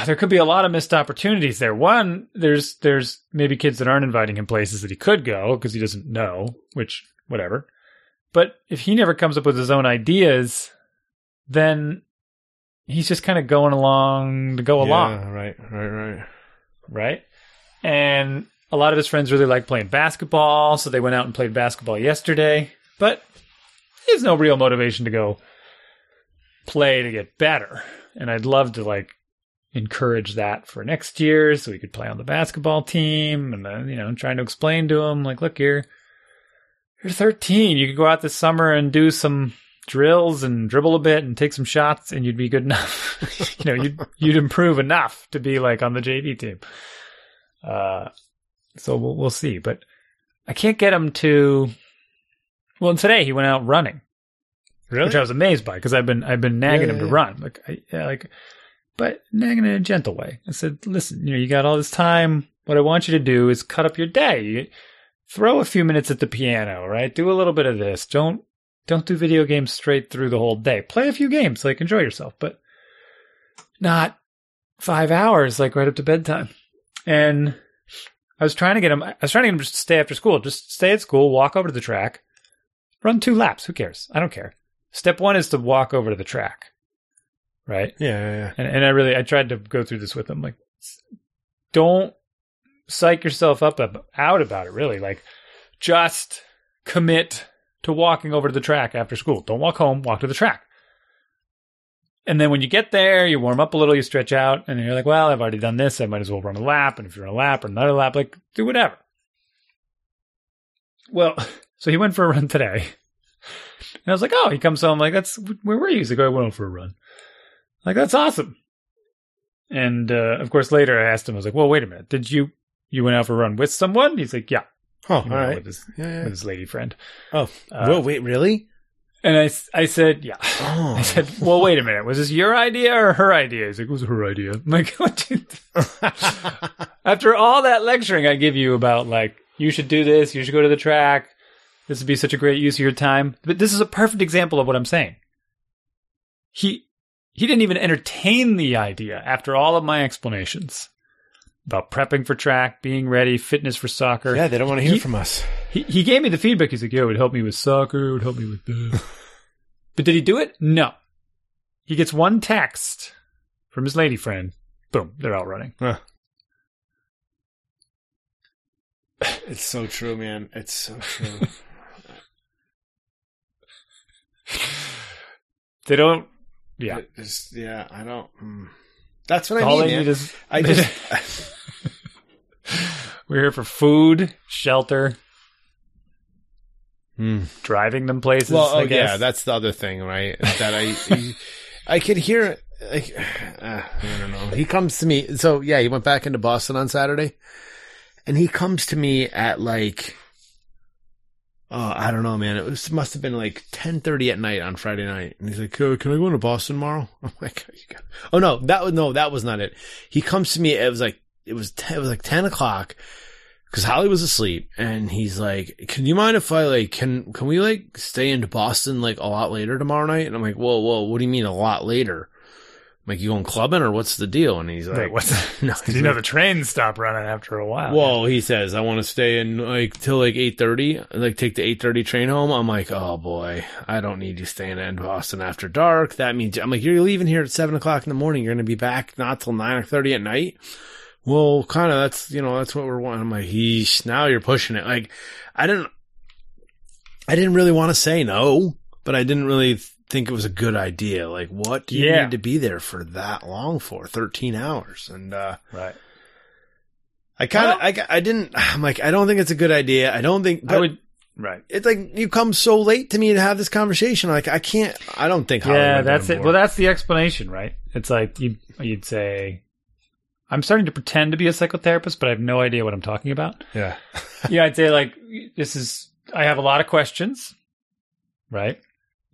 there could be a lot of missed opportunities there. One, there's there's maybe kids that aren't inviting him places that he could go because he doesn't know, which, whatever. But if he never comes up with his own ideas, then he's just kind of going along to go yeah, along. Right, right, right. Right? And a lot of his friends really like playing basketball, so they went out and played basketball yesterday. But he has no real motivation to go play to get better. And I'd love to, like, encourage that for next year so he could play on the basketball team. And then, you know, trying to explain to him, like, look here. You're thirteen. You could go out this summer and do some drills and dribble a bit and take some shots, and you'd be good enough. You know, you'd you'd improve enough to be like on the J V team. Uh, so we'll, we'll see. But I can't get him to. Well, and today he went out running, really, which I was amazed by because I've been I've been nagging yeah, him yeah. to run, like I, yeah, like, but nagging in a gentle way. I said, listen, you know, you got all this time. What I want you to do is cut up your day. You, Throw a few minutes at the piano, right? Do a little bit of this. Don't don't do video games straight through the whole day. Play a few games, like enjoy yourself, but not five hours, like right up to bedtime. And I was trying to get him. I was trying to get him to stay after school. Just stay at school, walk over to the track, run two laps. Who cares? I don't care. Step one is to walk over to the track, right? Yeah, yeah, yeah. And, and I really, I tried to go through this with him. Like, don't. Psych yourself up, up out about it, really. Like, just commit to walking over to the track after school. Don't walk home, walk to the track. And then when you get there, you warm up a little, you stretch out, and you're like, well, I've already done this, I might as well run a lap. And if you're on a lap or another lap, like, do whatever. Well, so he went for a run today. And I was like, oh, he comes home, like, that's, where were you? He's like, I went for a run. Like, that's awesome. And uh, of course, later I asked him, I was like, well, wait a minute, did you, You went out for a run with someone? He's like, yeah. Oh, all right. With his, yeah, yeah. with his lady friend. Oh, uh, well, wait, really? And I, I said, yeah. Oh. I said, well, wait a minute. Was this your idea or her idea? He's like, it was her idea. I'm like, what? After all that lecturing I give you about, like, you should do this. You should go to the track. This would be such a great use of your time. But this is a perfect example of what I'm saying. He he didn't even entertain the idea after all of my explanations about prepping for track, being ready, fitness for soccer. Yeah, they don't want to hear he, from us. He, he gave me the feedback. He's like, yo, it would help me with soccer. It would help me with this. But did he do it? No. He gets one text from his lady friend. Boom, they're out running. Huh. It's so true, man. It's so true. They don't. Yeah. Is, yeah, I don't. Mm. That's what All I mean. I, is, I just. We're here for food, shelter, mm. driving them places. Well, oh, I guess. Yeah, that's the other thing, right? That I, I could hear. Like, uh, I don't know. He comes to me. So yeah, he went back into Boston on Saturday, and he comes to me at like. Oh, I don't know, man. It was, must have been like ten thirty at night on Friday night. And he's like, oh, can I go into Boston tomorrow? I'm like, oh, you got oh no, that was, no, that was not it. He comes to me. It was like, it was, t- it was like ten o'clock because Holly was asleep. And he's like, can you mind if I like, can, can we like stay into Boston like a lot later tomorrow night? And I'm like, whoa, whoa, what do you mean a lot later? I'm like, you going clubbing or what's the deal? And he's like, Wait, what's the- no, you like, know, the trains stop running after a while. Well, he says, I want to stay in like till like eight thirty, like take the eight thirty train home. I'm like, oh boy, I don't need you staying in Boston after dark. That means I'm like, you're leaving here at seven o'clock in the morning. You're going to be back not till nine or thirty at night. Well, kind of that's, you know, that's what we're wanting. I'm like, yeesh, now you're pushing it. Like I didn't, I didn't really want to say no, but I didn't really th- think it was a good idea. Like, what do you yeah. need to be there for that long for? thirteen hours. And uh right i kind of well, I, I didn't i'm like i don't think it's a good idea. I don't think I would right it's like you come so late to me to have this conversation. Like i can't i don't think yeah that's it. Well, that's the explanation, right? It's like you you'd say I'm starting to pretend to be a psychotherapist, but I have no idea what I'm talking about. Yeah. Yeah, I'd say like this is I have a lot of questions, right?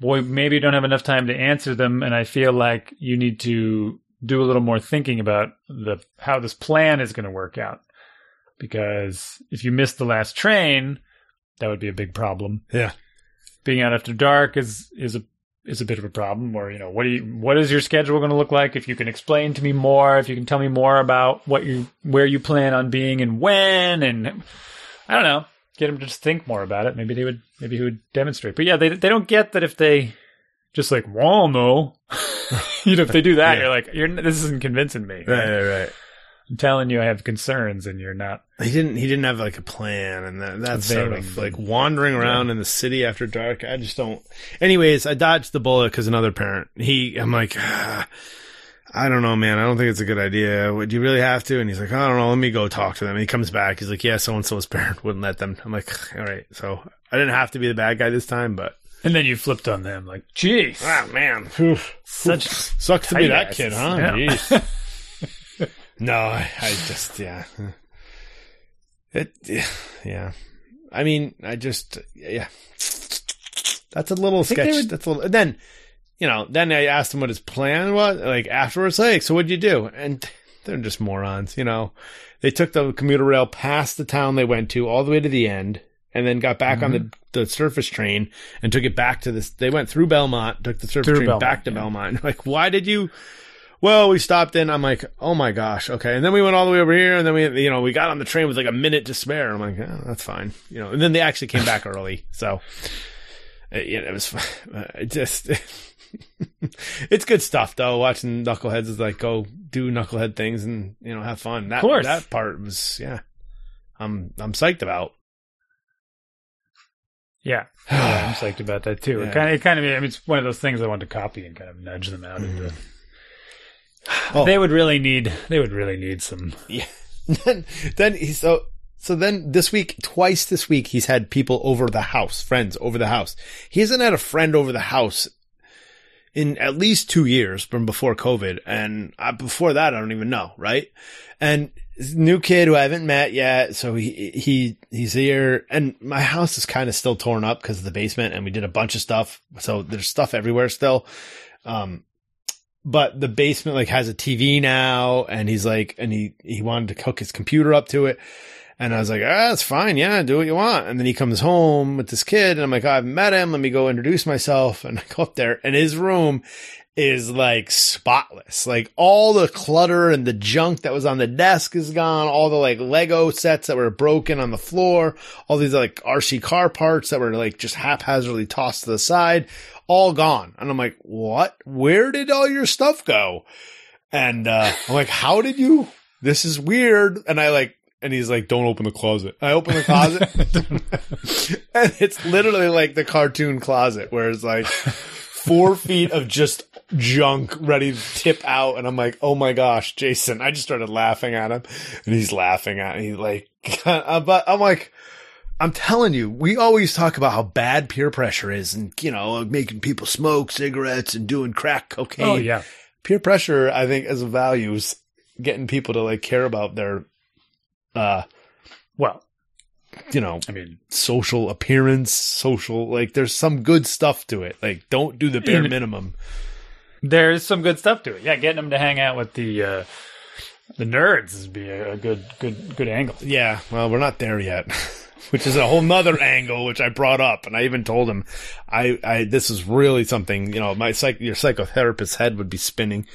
Boy, maybe you don't have enough time to answer them, and I feel like you need to do a little more thinking about the how this plan is going to work out. Because if you miss the last train, that would be a big problem. Yeah, being out after dark is is a is a bit of a problem. Or you know, what do you what is your schedule going to look like? If you can explain to me more, if you can tell me more about what you where you plan on being and when, and I don't know. Get him to just think more about it. Maybe they would, maybe he would demonstrate. But yeah, they they don't get that if they just like, well, no. You know, if they do that, yeah. You're like, you're, this isn't convincing me. Right, right, right, right. I'm telling you I have concerns and you're not. He didn't, he didn't have like a plan. And that, that's sort of like wandering around yeah. in the city after dark. I just don't. Anyways, I dodged the bullet because another parent, he, I'm like, ah, I don't know, man. I don't think it's a good idea. Would you really have to? And he's like, I don't know. Let me go talk to them. And he comes back. He's like, yeah, so-and-so's parent wouldn't let them. I'm like, all right. So I didn't have to be the bad guy this time, but. And then you flipped on them. Like, geez. Ah, man. Oof. Such Oof. Sucks to be that ass. Kid, huh? Yeah. No, I, I just, yeah. It, yeah. I mean, I just, yeah. That's a little sketch. Would- That's a little. Then. You know, then I asked him what his plan was, like, afterwards, like, so what'd you do? And they're just morons, you know. They took the commuter rail past the town they went to all the way to the end and then got back mm-hmm. on the, the surface train and took it back to this. They went through Belmont, took the surface through train Belmont, back to yeah. Belmont. Like, why did you? Well, we stopped in. I'm like, oh, my gosh. Okay. And then we went all the way over here. And then we, you know, we got on the train with like a minute to spare. I'm like, yeah, that's fine. You know, and then they actually came back early. So it, it was it just. It's good stuff though. Watching knuckleheads is like go do knucklehead things and you know have fun. That of course. That part was yeah. I'm I'm psyched about. Yeah, yeah I'm psyched about that too. Yeah. It kind of, it kind of I mean, it's one of those things I want to copy and kind of nudge them out mm-hmm. into. Oh. They would really need. They would really need some. Yeah. then then he so. So then this week, twice this week, he's had people over the house, friends over the house. He hasn't had a friend over the house in at least two years from before COVID. And I, before that, I don't even know. Right. And new kid who I haven't met yet. So he, he, he's here, and my house is kind of still torn up because of the basement, and we did a bunch of stuff. So there's stuff everywhere still. Um, but the basement like has a T V now, and he's like, and he, he wanted to hook his computer up to it. And I was like, ah, it's fine. Yeah. Do what you want. And then he comes home with this kid, and I'm like, oh, I've met him. Let me go introduce myself. And I go up there, and his room is like spotless. Like all the clutter and the junk that was on the desk is gone. All the like Lego sets that were broken on the floor, all these like R C car parts that were like just haphazardly tossed to the side, all gone. And I'm like, what, where did all your stuff go? And, uh, I'm like, how did you, this is weird. And I like, and he's like, don't open the closet. I open the closet and it's literally like the cartoon closet where it's like four feet of just junk ready to tip out. And I'm like, oh my gosh, Jason. I just started laughing at him, and he's laughing at me. Like, but I'm like, I'm telling you, we always talk about how bad peer pressure is, and, you know, making people smoke cigarettes and doing crack cocaine. Oh, yeah. Peer pressure, I think, as a value, is getting people to like care about their, uh, well, you know, I mean, social appearance, social, like there's some good stuff to it. Like, don't do the bare minimum. There's some good stuff to it. Yeah, getting them to hang out with the uh, the nerds is be a good, good, good angle. Yeah, well, we're not there yet, which is a whole nother angle, which I brought up, and I even told him, I, I, this is really something. You know, my psych, your psychotherapist's head would be spinning.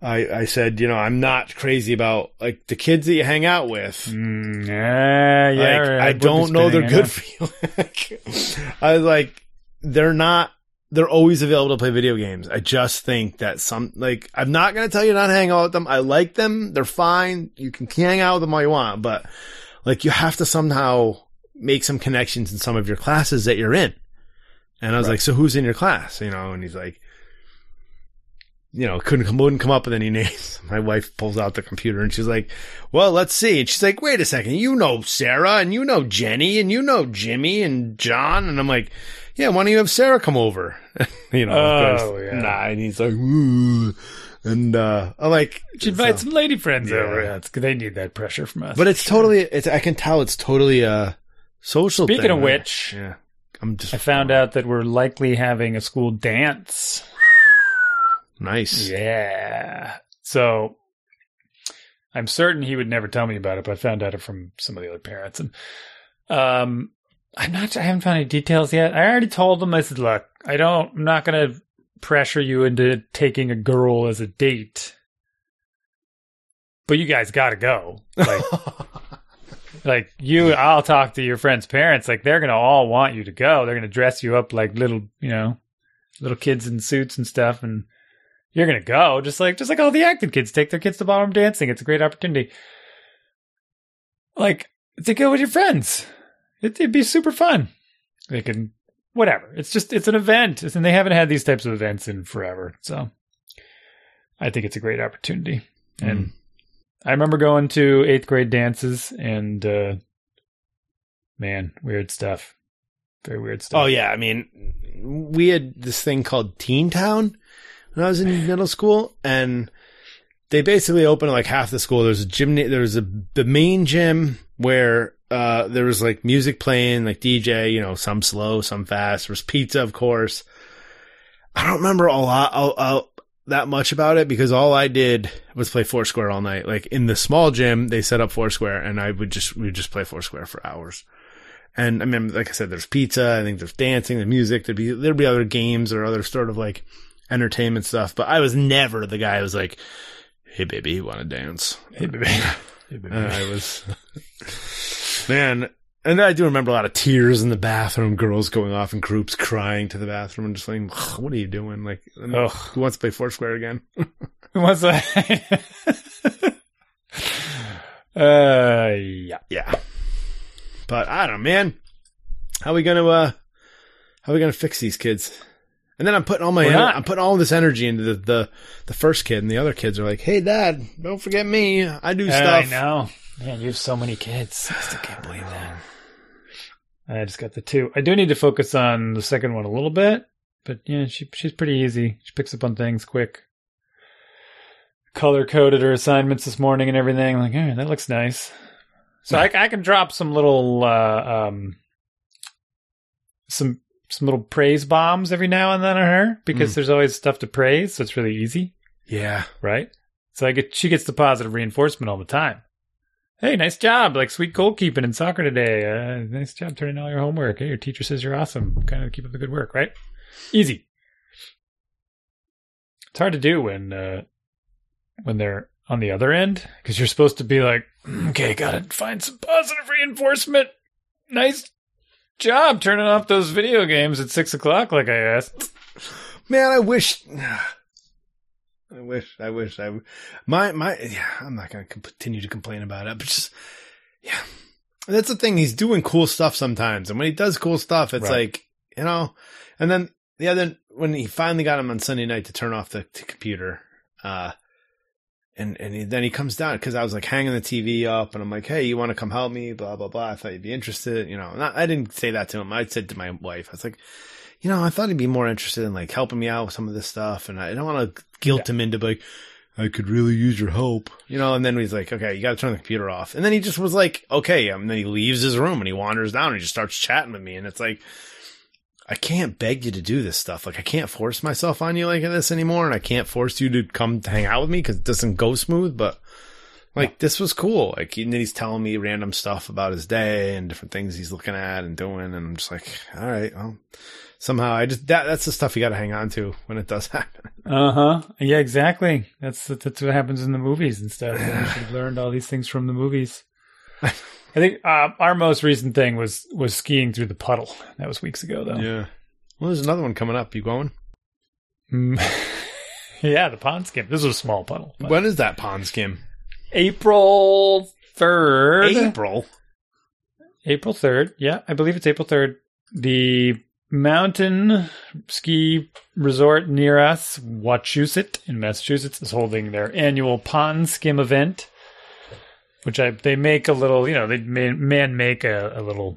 I, I said, you know, I'm not crazy about like the kids that you hang out with. Mm, yeah, yeah. Like, right. I, I don't know they're good for you. I was like, they're not. They're always available to play video games. I just think that some, like, I'm not going to tell you not to hang out with them. I like them. They're fine. You can hang out with them all you want, but like, you have to somehow make some connections in some of your classes that you're in. And I was right. like, so who's in your class? You know, and he's like, you know, couldn't come, wouldn't come up with any names. My wife pulls out the computer, and she's like, well, let's see. And she's like, wait a second. You know Sarah, and you know Jenny, and you know Jimmy and John. And I'm like, yeah, why don't you have Sarah come over? you know, oh, of yeah. Nah, and he's like, ooh. And uh, I'm like, she invites so, some lady friends yeah, over. Yeah, it's, they need that pressure from us. But it's sure. totally, it's, I can tell it's totally a social Speaking thing, of which, right? yeah, I'm just. I found out that we're likely having a school dance. Nice. Yeah. So I'm certain he would never tell me about it, but I found out it from some of the other parents. And, um, I'm not, I haven't found any details yet. I already told them, I said, look, I don't, I'm not going to pressure you into taking a girl as a date, but you guys got to go. Like, like you, I'll talk to your friend's parents. Like, they're going to all want you to go. They're going to dress you up like little, you know, little kids in suits and stuff. And you're going to go just like, just like all the active kids take their kids to ballroom dancing. It's a great opportunity. Like, to go with your friends. It'd be super fun. They can, whatever. It's just, it's an event. It's, and they haven't had these types of events in forever. So I think it's a great opportunity. Mm. And I remember going to eighth grade dances, and, uh, man, weird stuff. Very weird stuff. Oh, yeah. I mean, we had this thing called Teen Town when I was in middle school, and they basically opened like half the school. There's a gym, there's a, the main gym where, Uh, there was like music playing, like D J, you know, some slow, some fast. There was pizza, of course. I don't remember a lot I'll, I'll, that much about it, because all I did was play Foursquare all night. Like, in the small gym, they set up Foursquare, and I would just, we would just play Foursquare for hours. And I mean, like I said, there's pizza. I think there's dancing, there's music. There'd be, there'd be other games or other sort of like entertainment stuff. But I was never the guy who was like, hey, baby, you want to dance? Hey, baby. Hey, baby. Uh, I was... Man, and I do remember a lot of tears in the bathroom, girls going off in groups, crying to the bathroom, and just like, what are you doing? Like, ugh. Who wants to play Foursquare again? Who wants to? uh, yeah. Yeah. But I don't know, man. How are we going to, uh, how are we going to fix these kids? And then I'm putting all my, en- I'm putting all this energy into the, the, the first kid, and the other kids are like, hey, Dad, don't forget me. I do stuff. I know. Man, you have so many kids. I still can't believe that. I just got the two. I do need to focus on the second one a little bit, but yeah, she she's pretty easy. She picks up on things quick. color-coded her assignments this morning and everything. I'm like, all right, that looks nice. So I, I can drop some little, uh, um, some some little praise bombs every now and then on her because mm. there's always stuff to praise, so it's really easy. Yeah, right. So I get she gets the positive reinforcement all the time. Hey, nice job! Like sweet goalkeeping in soccer today. Uh, nice job turning all your homework. Hey, your teacher says you're awesome. Kind of keep up the good work, right? Easy. It's hard to do when uh, when they're on the other end because you're supposed to be like, okay, gotta find some positive reinforcement. Nice job turning off those video games at six o'clock, like I asked. Man, I wish. I wish. I wish. I my my. Yeah, I'm not gonna continue to complain about it, but just yeah, that's the thing. He's doing cool stuff sometimes, and when he does cool stuff, it's right. like you know. And then the other when he finally got him on Sunday night to turn off the, the computer. Uh, And and he, then he comes down because I was like hanging the T V up and I'm like, hey, you want to come help me? Blah, blah, blah. I thought you'd be interested. You know, not, I didn't say that to him. I said to my wife, I was like, you know, I thought he'd be more interested in like helping me out with some of this stuff. And I don't want to guilt yeah. him into like, I could really use your help, you know? And then he's like, okay, you got to turn the computer off. And then he just was like, okay. And then he leaves his room and he wanders down and he just starts chatting with me. And it's like, I can't beg you to do this stuff. Like, I can't force myself on you like this anymore, and I can't force you to come hang out with me because it doesn't go smooth, but, like, yeah. this was cool. Like, and then he's telling me random stuff about his day and different things he's looking at and doing, and I'm just like, all right, well, somehow I just – that that's the stuff you got to hang on to when it does happen. Uh-huh. Yeah, exactly. That's that's what happens in the movies and stuff. You should have learned all these things from the movies. I think uh, our most recent thing was, was skiing through the puddle. That was weeks ago, though. Yeah. Well, there's another one coming up. You going? Mm. Yeah, the pond skim. This was a small puddle. But. When is that pond skim? April third. April? April third. Yeah, I believe it's April third. The mountain ski resort near us, Wachusett in Massachusetts, is holding their annual pond skim event. Which I they make a little, you know, they man make a, a little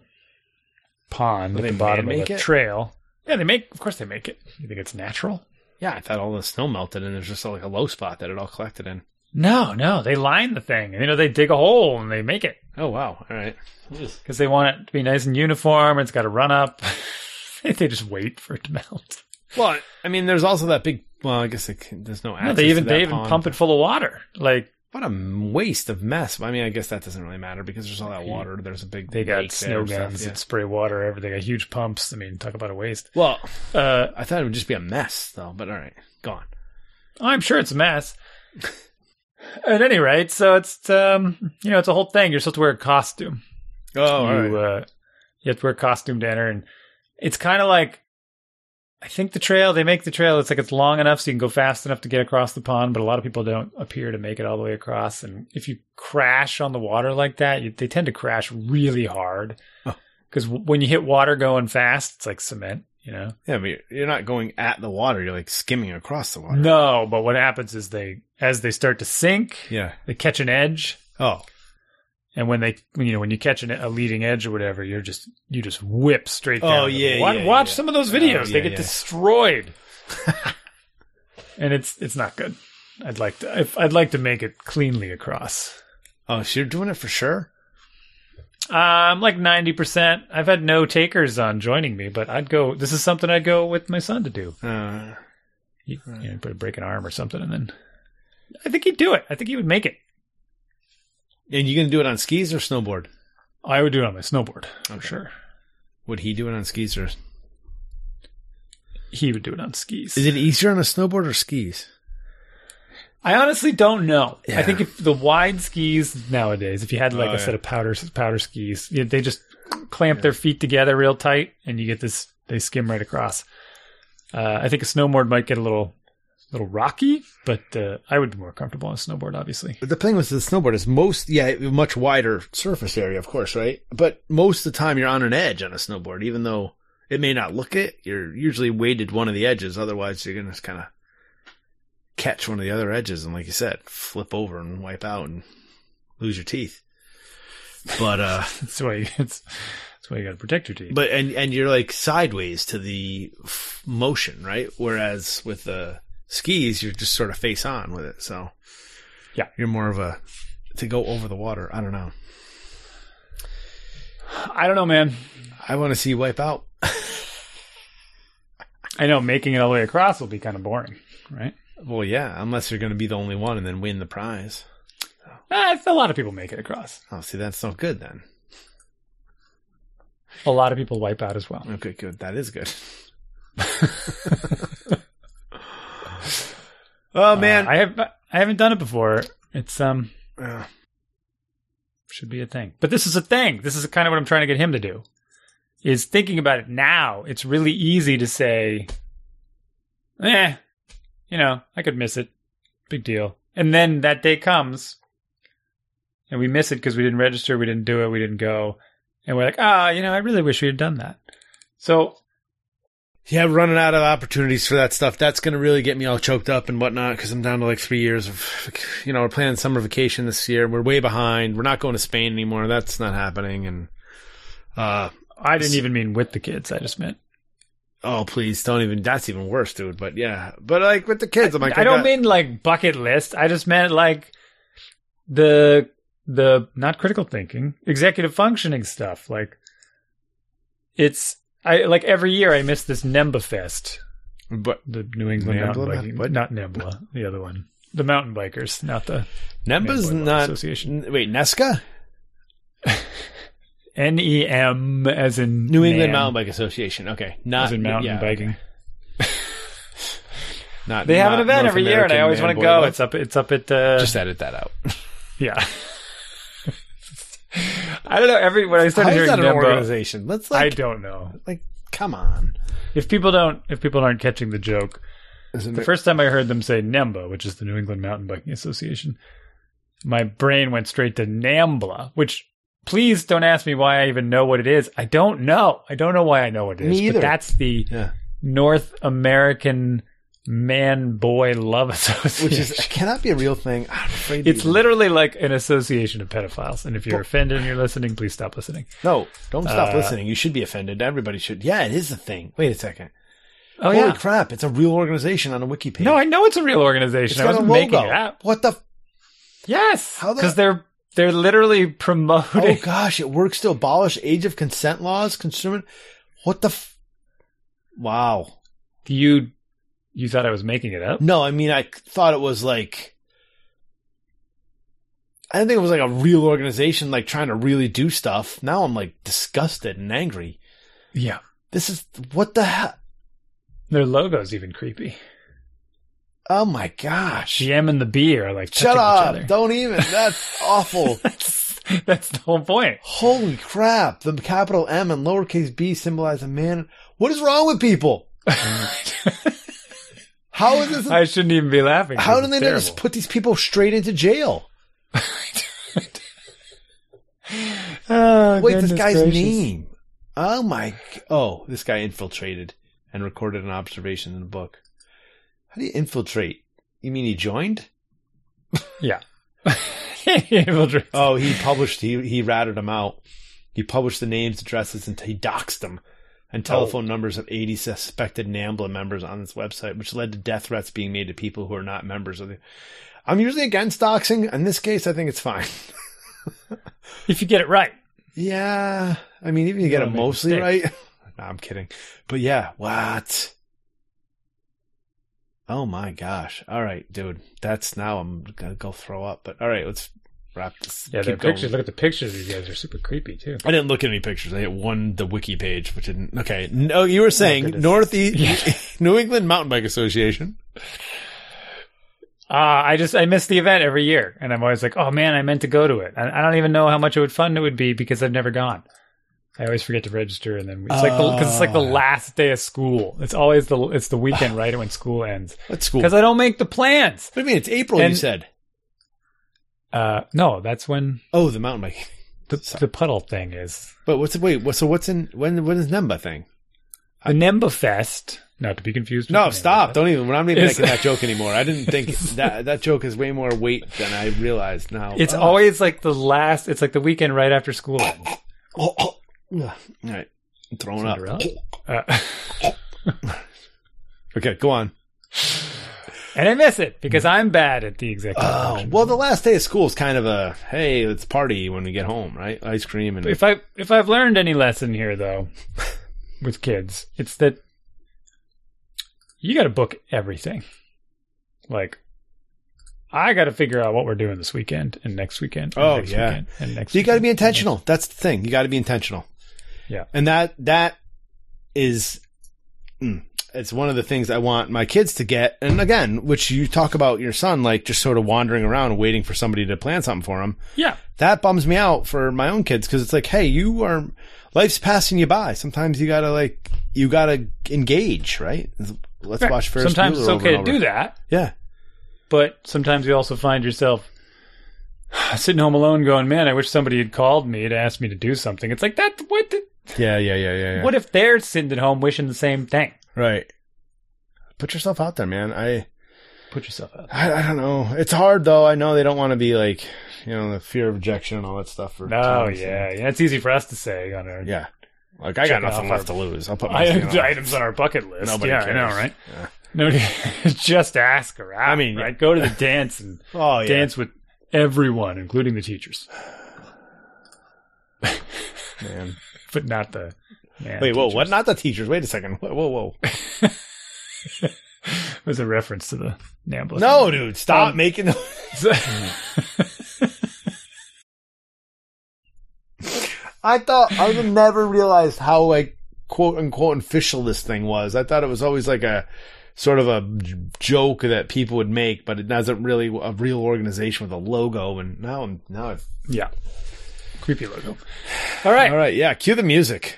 pond at the bottom of a trail. Yeah, they make, of course they make it. You think it's natural? Yeah, I thought all the snow melted and there's just like a low spot that it all collected in. No, no, they line the thing. You know, they dig a hole and they make it. Oh, wow. All right. Because they want it to be nice and uniform. It's got to run up. They just wait for it to melt. Well, I mean, there's also that big, well, I guess it, there's no access no, they even, to that they even pond. Pump it full of water. Like. What a waste of mess. I mean, I guess that doesn't really matter because there's all that water. There's a big... They got snow guns that yeah. spray water everything. They got huge pumps. I mean, talk about a waste. Well, uh, I thought it would just be a mess, though. But all right, go on. I'm sure it's a mess. At any rate, so it's, um, you know, it's a whole thing. You're supposed to wear a costume. Oh, all you, right. Uh, you have to wear a costume to enter. And it's kind of like... I think the trail, they make the trail, it's like it's long enough so you can go fast enough to get across the pond, but a lot of people don't appear to make it all the way across. And if you crash on the water like that, you, they tend to crash really hard. Because oh. w- when you hit water going fast, it's like cement, you know? Yeah, but you're not going at the water. You're like skimming across the water. No, but what happens is they, as they start to sink, yeah. they catch an edge. Oh. And when they, you know, when you catch an, a leading edge or whatever, you're just, you just whip straight down. Oh, yeah. Watch, yeah, watch yeah. some of those videos. Oh, yeah, they get yeah. destroyed. And it's, it's not good. I'd like to, if, I'd like to make it cleanly across. Oh, so you're doing it for sure? I'm um, like ninety percent. I've had no takers on joining me, but I'd go, this is something I'd go with my son to do. Uh, he, uh, you know, break an arm or something. And then I think he'd do it. I think he would make it. And you going to do it on skis or snowboard? I would do it on my snowboard, for okay. sure. Would he do it on skis or? He would do it on skis. Is it easier on a snowboard or skis? I honestly don't know. Yeah. I think if the wide skis nowadays, if you had like oh, a yeah. set of powder powder skis, they just clamp yeah. their feet together real tight and you get this, they skim right across. Uh, I think a snowboard might get a little... little rocky, but uh, I would be more comfortable on a snowboard, obviously. But the thing with the snowboard is most, yeah, much wider surface area, of course, right? But most of the time you're on an edge on a snowboard, even though it may not look it. You're usually weighted one of the edges. Otherwise, you're going to just kind of catch one of the other edges and, like you said, flip over and wipe out and lose your teeth. But uh, that's why you, it's, that's why you got to protect your teeth. But and, and you're like sideways to the f- motion, right? Whereas with the... skis, you're just sort of face on with it. So Yeah. You're more of a, to go over the water. I don't know. I don't know, man. I want to see you wipe out. I know making it all the way across will be kind of boring, right? Well, yeah, unless you're going to be the only one and then win the prize. Eh, a lot of people make it across. Oh, see, that's not good then. A lot of people wipe out as well. Okay, good. That is good. Oh man, uh, I have I haven't done it before. It's um uh, should be a thing, but this is a thing. This is kind of what I'm trying to get him to do. Is thinking about it now. It's really easy to say, eh, you know, I could miss it. Big deal. And then that day comes, and we miss it because we didn't register, we didn't do it, we didn't go, and we're like, ah, oh, you know, I really wish we had done that. So. Yeah, running out of opportunities for that stuff. That's going to really get me all choked up and whatnot because I'm down to like three years of, you know, we're planning summer vacation this year. We're way behind. We're not going to Spain anymore. That's not happening. And uh, I didn't even mean with the kids. I just meant. Oh, please don't even. That's even worse, dude. But yeah, but like with the kids, I'm like, I, I don't got... mean like bucket list. I just meant like the the not critical thinking, executive functioning stuff. Like it's. I like every year I miss this NEMBA fest, but the New England NEMBA, mountain biking, but not NEMBA, the other one, the mountain bikers, not the NEMBA's not association. N- wait, NESCA, N E M as in New England Mountain Bike Association. Okay, not as in mountain yeah, biking. Okay. Not they have not an event North every American year, and I always want to go. Life. It's up. It's up at. Uh, Just edit that out. Yeah. I don't know. Every when I started hearing NEMBA, an organization, let's like, I don't know. Like, come on. If people don't, if people aren't catching the joke, Isn't the it? first time I heard them say NEMBA, which is the New England Mountain Biking Association, my brain went straight to NAMBLA. Which, please don't ask me why I even know what it is. I don't know. I don't know why I know what it is. Me either. But that's the yeah. North American Man Boy Love Association, which is cannot be a real thing. I'm afraid it's literally like an association of pedophiles. And if you're offended and you're listening, please stop listening. No, don't stop uh, listening. You should be offended. Everybody should. Yeah, it is a thing. Wait a second. Oh, Holy yeah. crap! It's a real organization on a wiki page. No, I know it's a real organization. It's got I wasn't a logo. making it up. What the? F- yes, because the- they're they're literally promoting. Oh gosh, it works to abolish age of consent laws. Consumer. What the? F- wow. You. You thought I was making it up? No, I mean, I thought it was like, I didn't think it was like a real organization, like trying to really do stuff. Now I'm like disgusted and angry. Yeah. This is, what the hell? Their logo's even creepy. Oh my gosh. The M and the B are like, shut up. Each other. Don't even. That's awful. That's, that's the whole point. Holy crap. The capital M and lowercase b symbolize a man. What is wrong with people? How is this? I shouldn't even be laughing. How do they just put these people straight into jail? oh, Wait, this guy's gracious. name. Oh, my. Oh, this guy infiltrated and recorded an observation in a book. How do you infiltrate? You mean he joined? Yeah. he infiltrated. Oh, he published. He, he ratted them out. He published the names, addresses, and he doxed them. And telephone oh. numbers of eighty suspected NAMBLA members on this website, which led to death threats being made to people who are not members of the... I'm usually against doxing. In this case, I think it's fine. If you get it right. Yeah. I mean, even if you, you get it mostly mistakes. right. No, I'm kidding. But yeah, what? Oh my gosh. All right, dude. That's now I'm going to go throw up. But all right, let's... This, yeah, their pictures. Going. Look at the pictures. These guys are super creepy too. I didn't look at any pictures. I hit one the wiki page, which didn't. Okay, no, you were saying oh, Northeast yeah. New England Mountain Bike Association. Uh, I just I miss the event every year, and I'm always like, oh man, I meant to go to it. I, I don't even know how much it would fun it would be because I've never gone. I always forget to register, and then it's oh. like because it's like the last day of school. It's always the it's the weekend right when school ends. That's cool because I don't make the plans. What do you mean? It's April. And, you said. Uh, no, that's when... Oh, the mountain bike. The, the puddle thing is... But what's... Wait, so what's in... When, when is NEMBA thing? The I, NEMBA Fest, not to be confused with... No, stop. Fest, don't even... We're not even is, making that joke anymore. I didn't think... that that joke is way more weight than I realized now. It's oh. always like the last... It's like the weekend right after school ends. All right. I'm throwing up. Uh, okay, go on. And I miss it because I'm bad at the executive oh, function. Well, the last day of school is kind of a, hey, let's party when we get home, right? Ice cream. And if, I, if I've learned any lesson here, though, with kids, it's that you got to book everything. Like, I got to figure out what we're doing this weekend and next weekend. And oh, next yeah. Weekend and next so you got to be intentional. Next. That's the thing. You got to be intentional. Yeah. And that that is... Mm. It's one of the things I want my kids to get. And again, which you talk about your son, like just sort of wandering around waiting for somebody to plan something for him. Yeah. That bums me out for my own kids. Cause it's like, hey, you are, life's passing you by. Sometimes you gotta like, you gotta engage, right? Let's right. watch Ferris Bueller. Sometimes it's okay to do that. Yeah. But sometimes you also find yourself sitting home alone going, man, I wish somebody had called me to ask me to do something. It's like that. What? The, yeah, yeah, yeah, yeah, yeah. What if they're sitting at home wishing the same thing? Right. Put yourself out there, man. I put yourself out there. I, I don't know. It's hard though. I know they don't want to be like, you know, the fear of rejection and all that stuff. For oh yeah. And... yeah. It's easy for us to say on our yeah. Like I got nothing left our... to lose. I'll put my items on our bucket list. Nobody yeah, cares. I know, right? Yeah. Nobody just ask around. I mean, right? Go to the dance and oh, yeah. dance with everyone, including the teachers. Man. But not the Man, Wait, teachers. whoa, what? Not the teachers. Wait a second. Whoa, whoa, whoa. It was a reference to the NEMBA. No, thing. dude. Stop um, making the... I thought... I never realized how, like, quote-unquote official this thing was. I thought it was always, like, a sort of a joke that people would make, but it wasn't really a real organization with a logo, and now I'm... Now I've... Yeah. Creepy logo. All right. All right, yeah. Cue the music.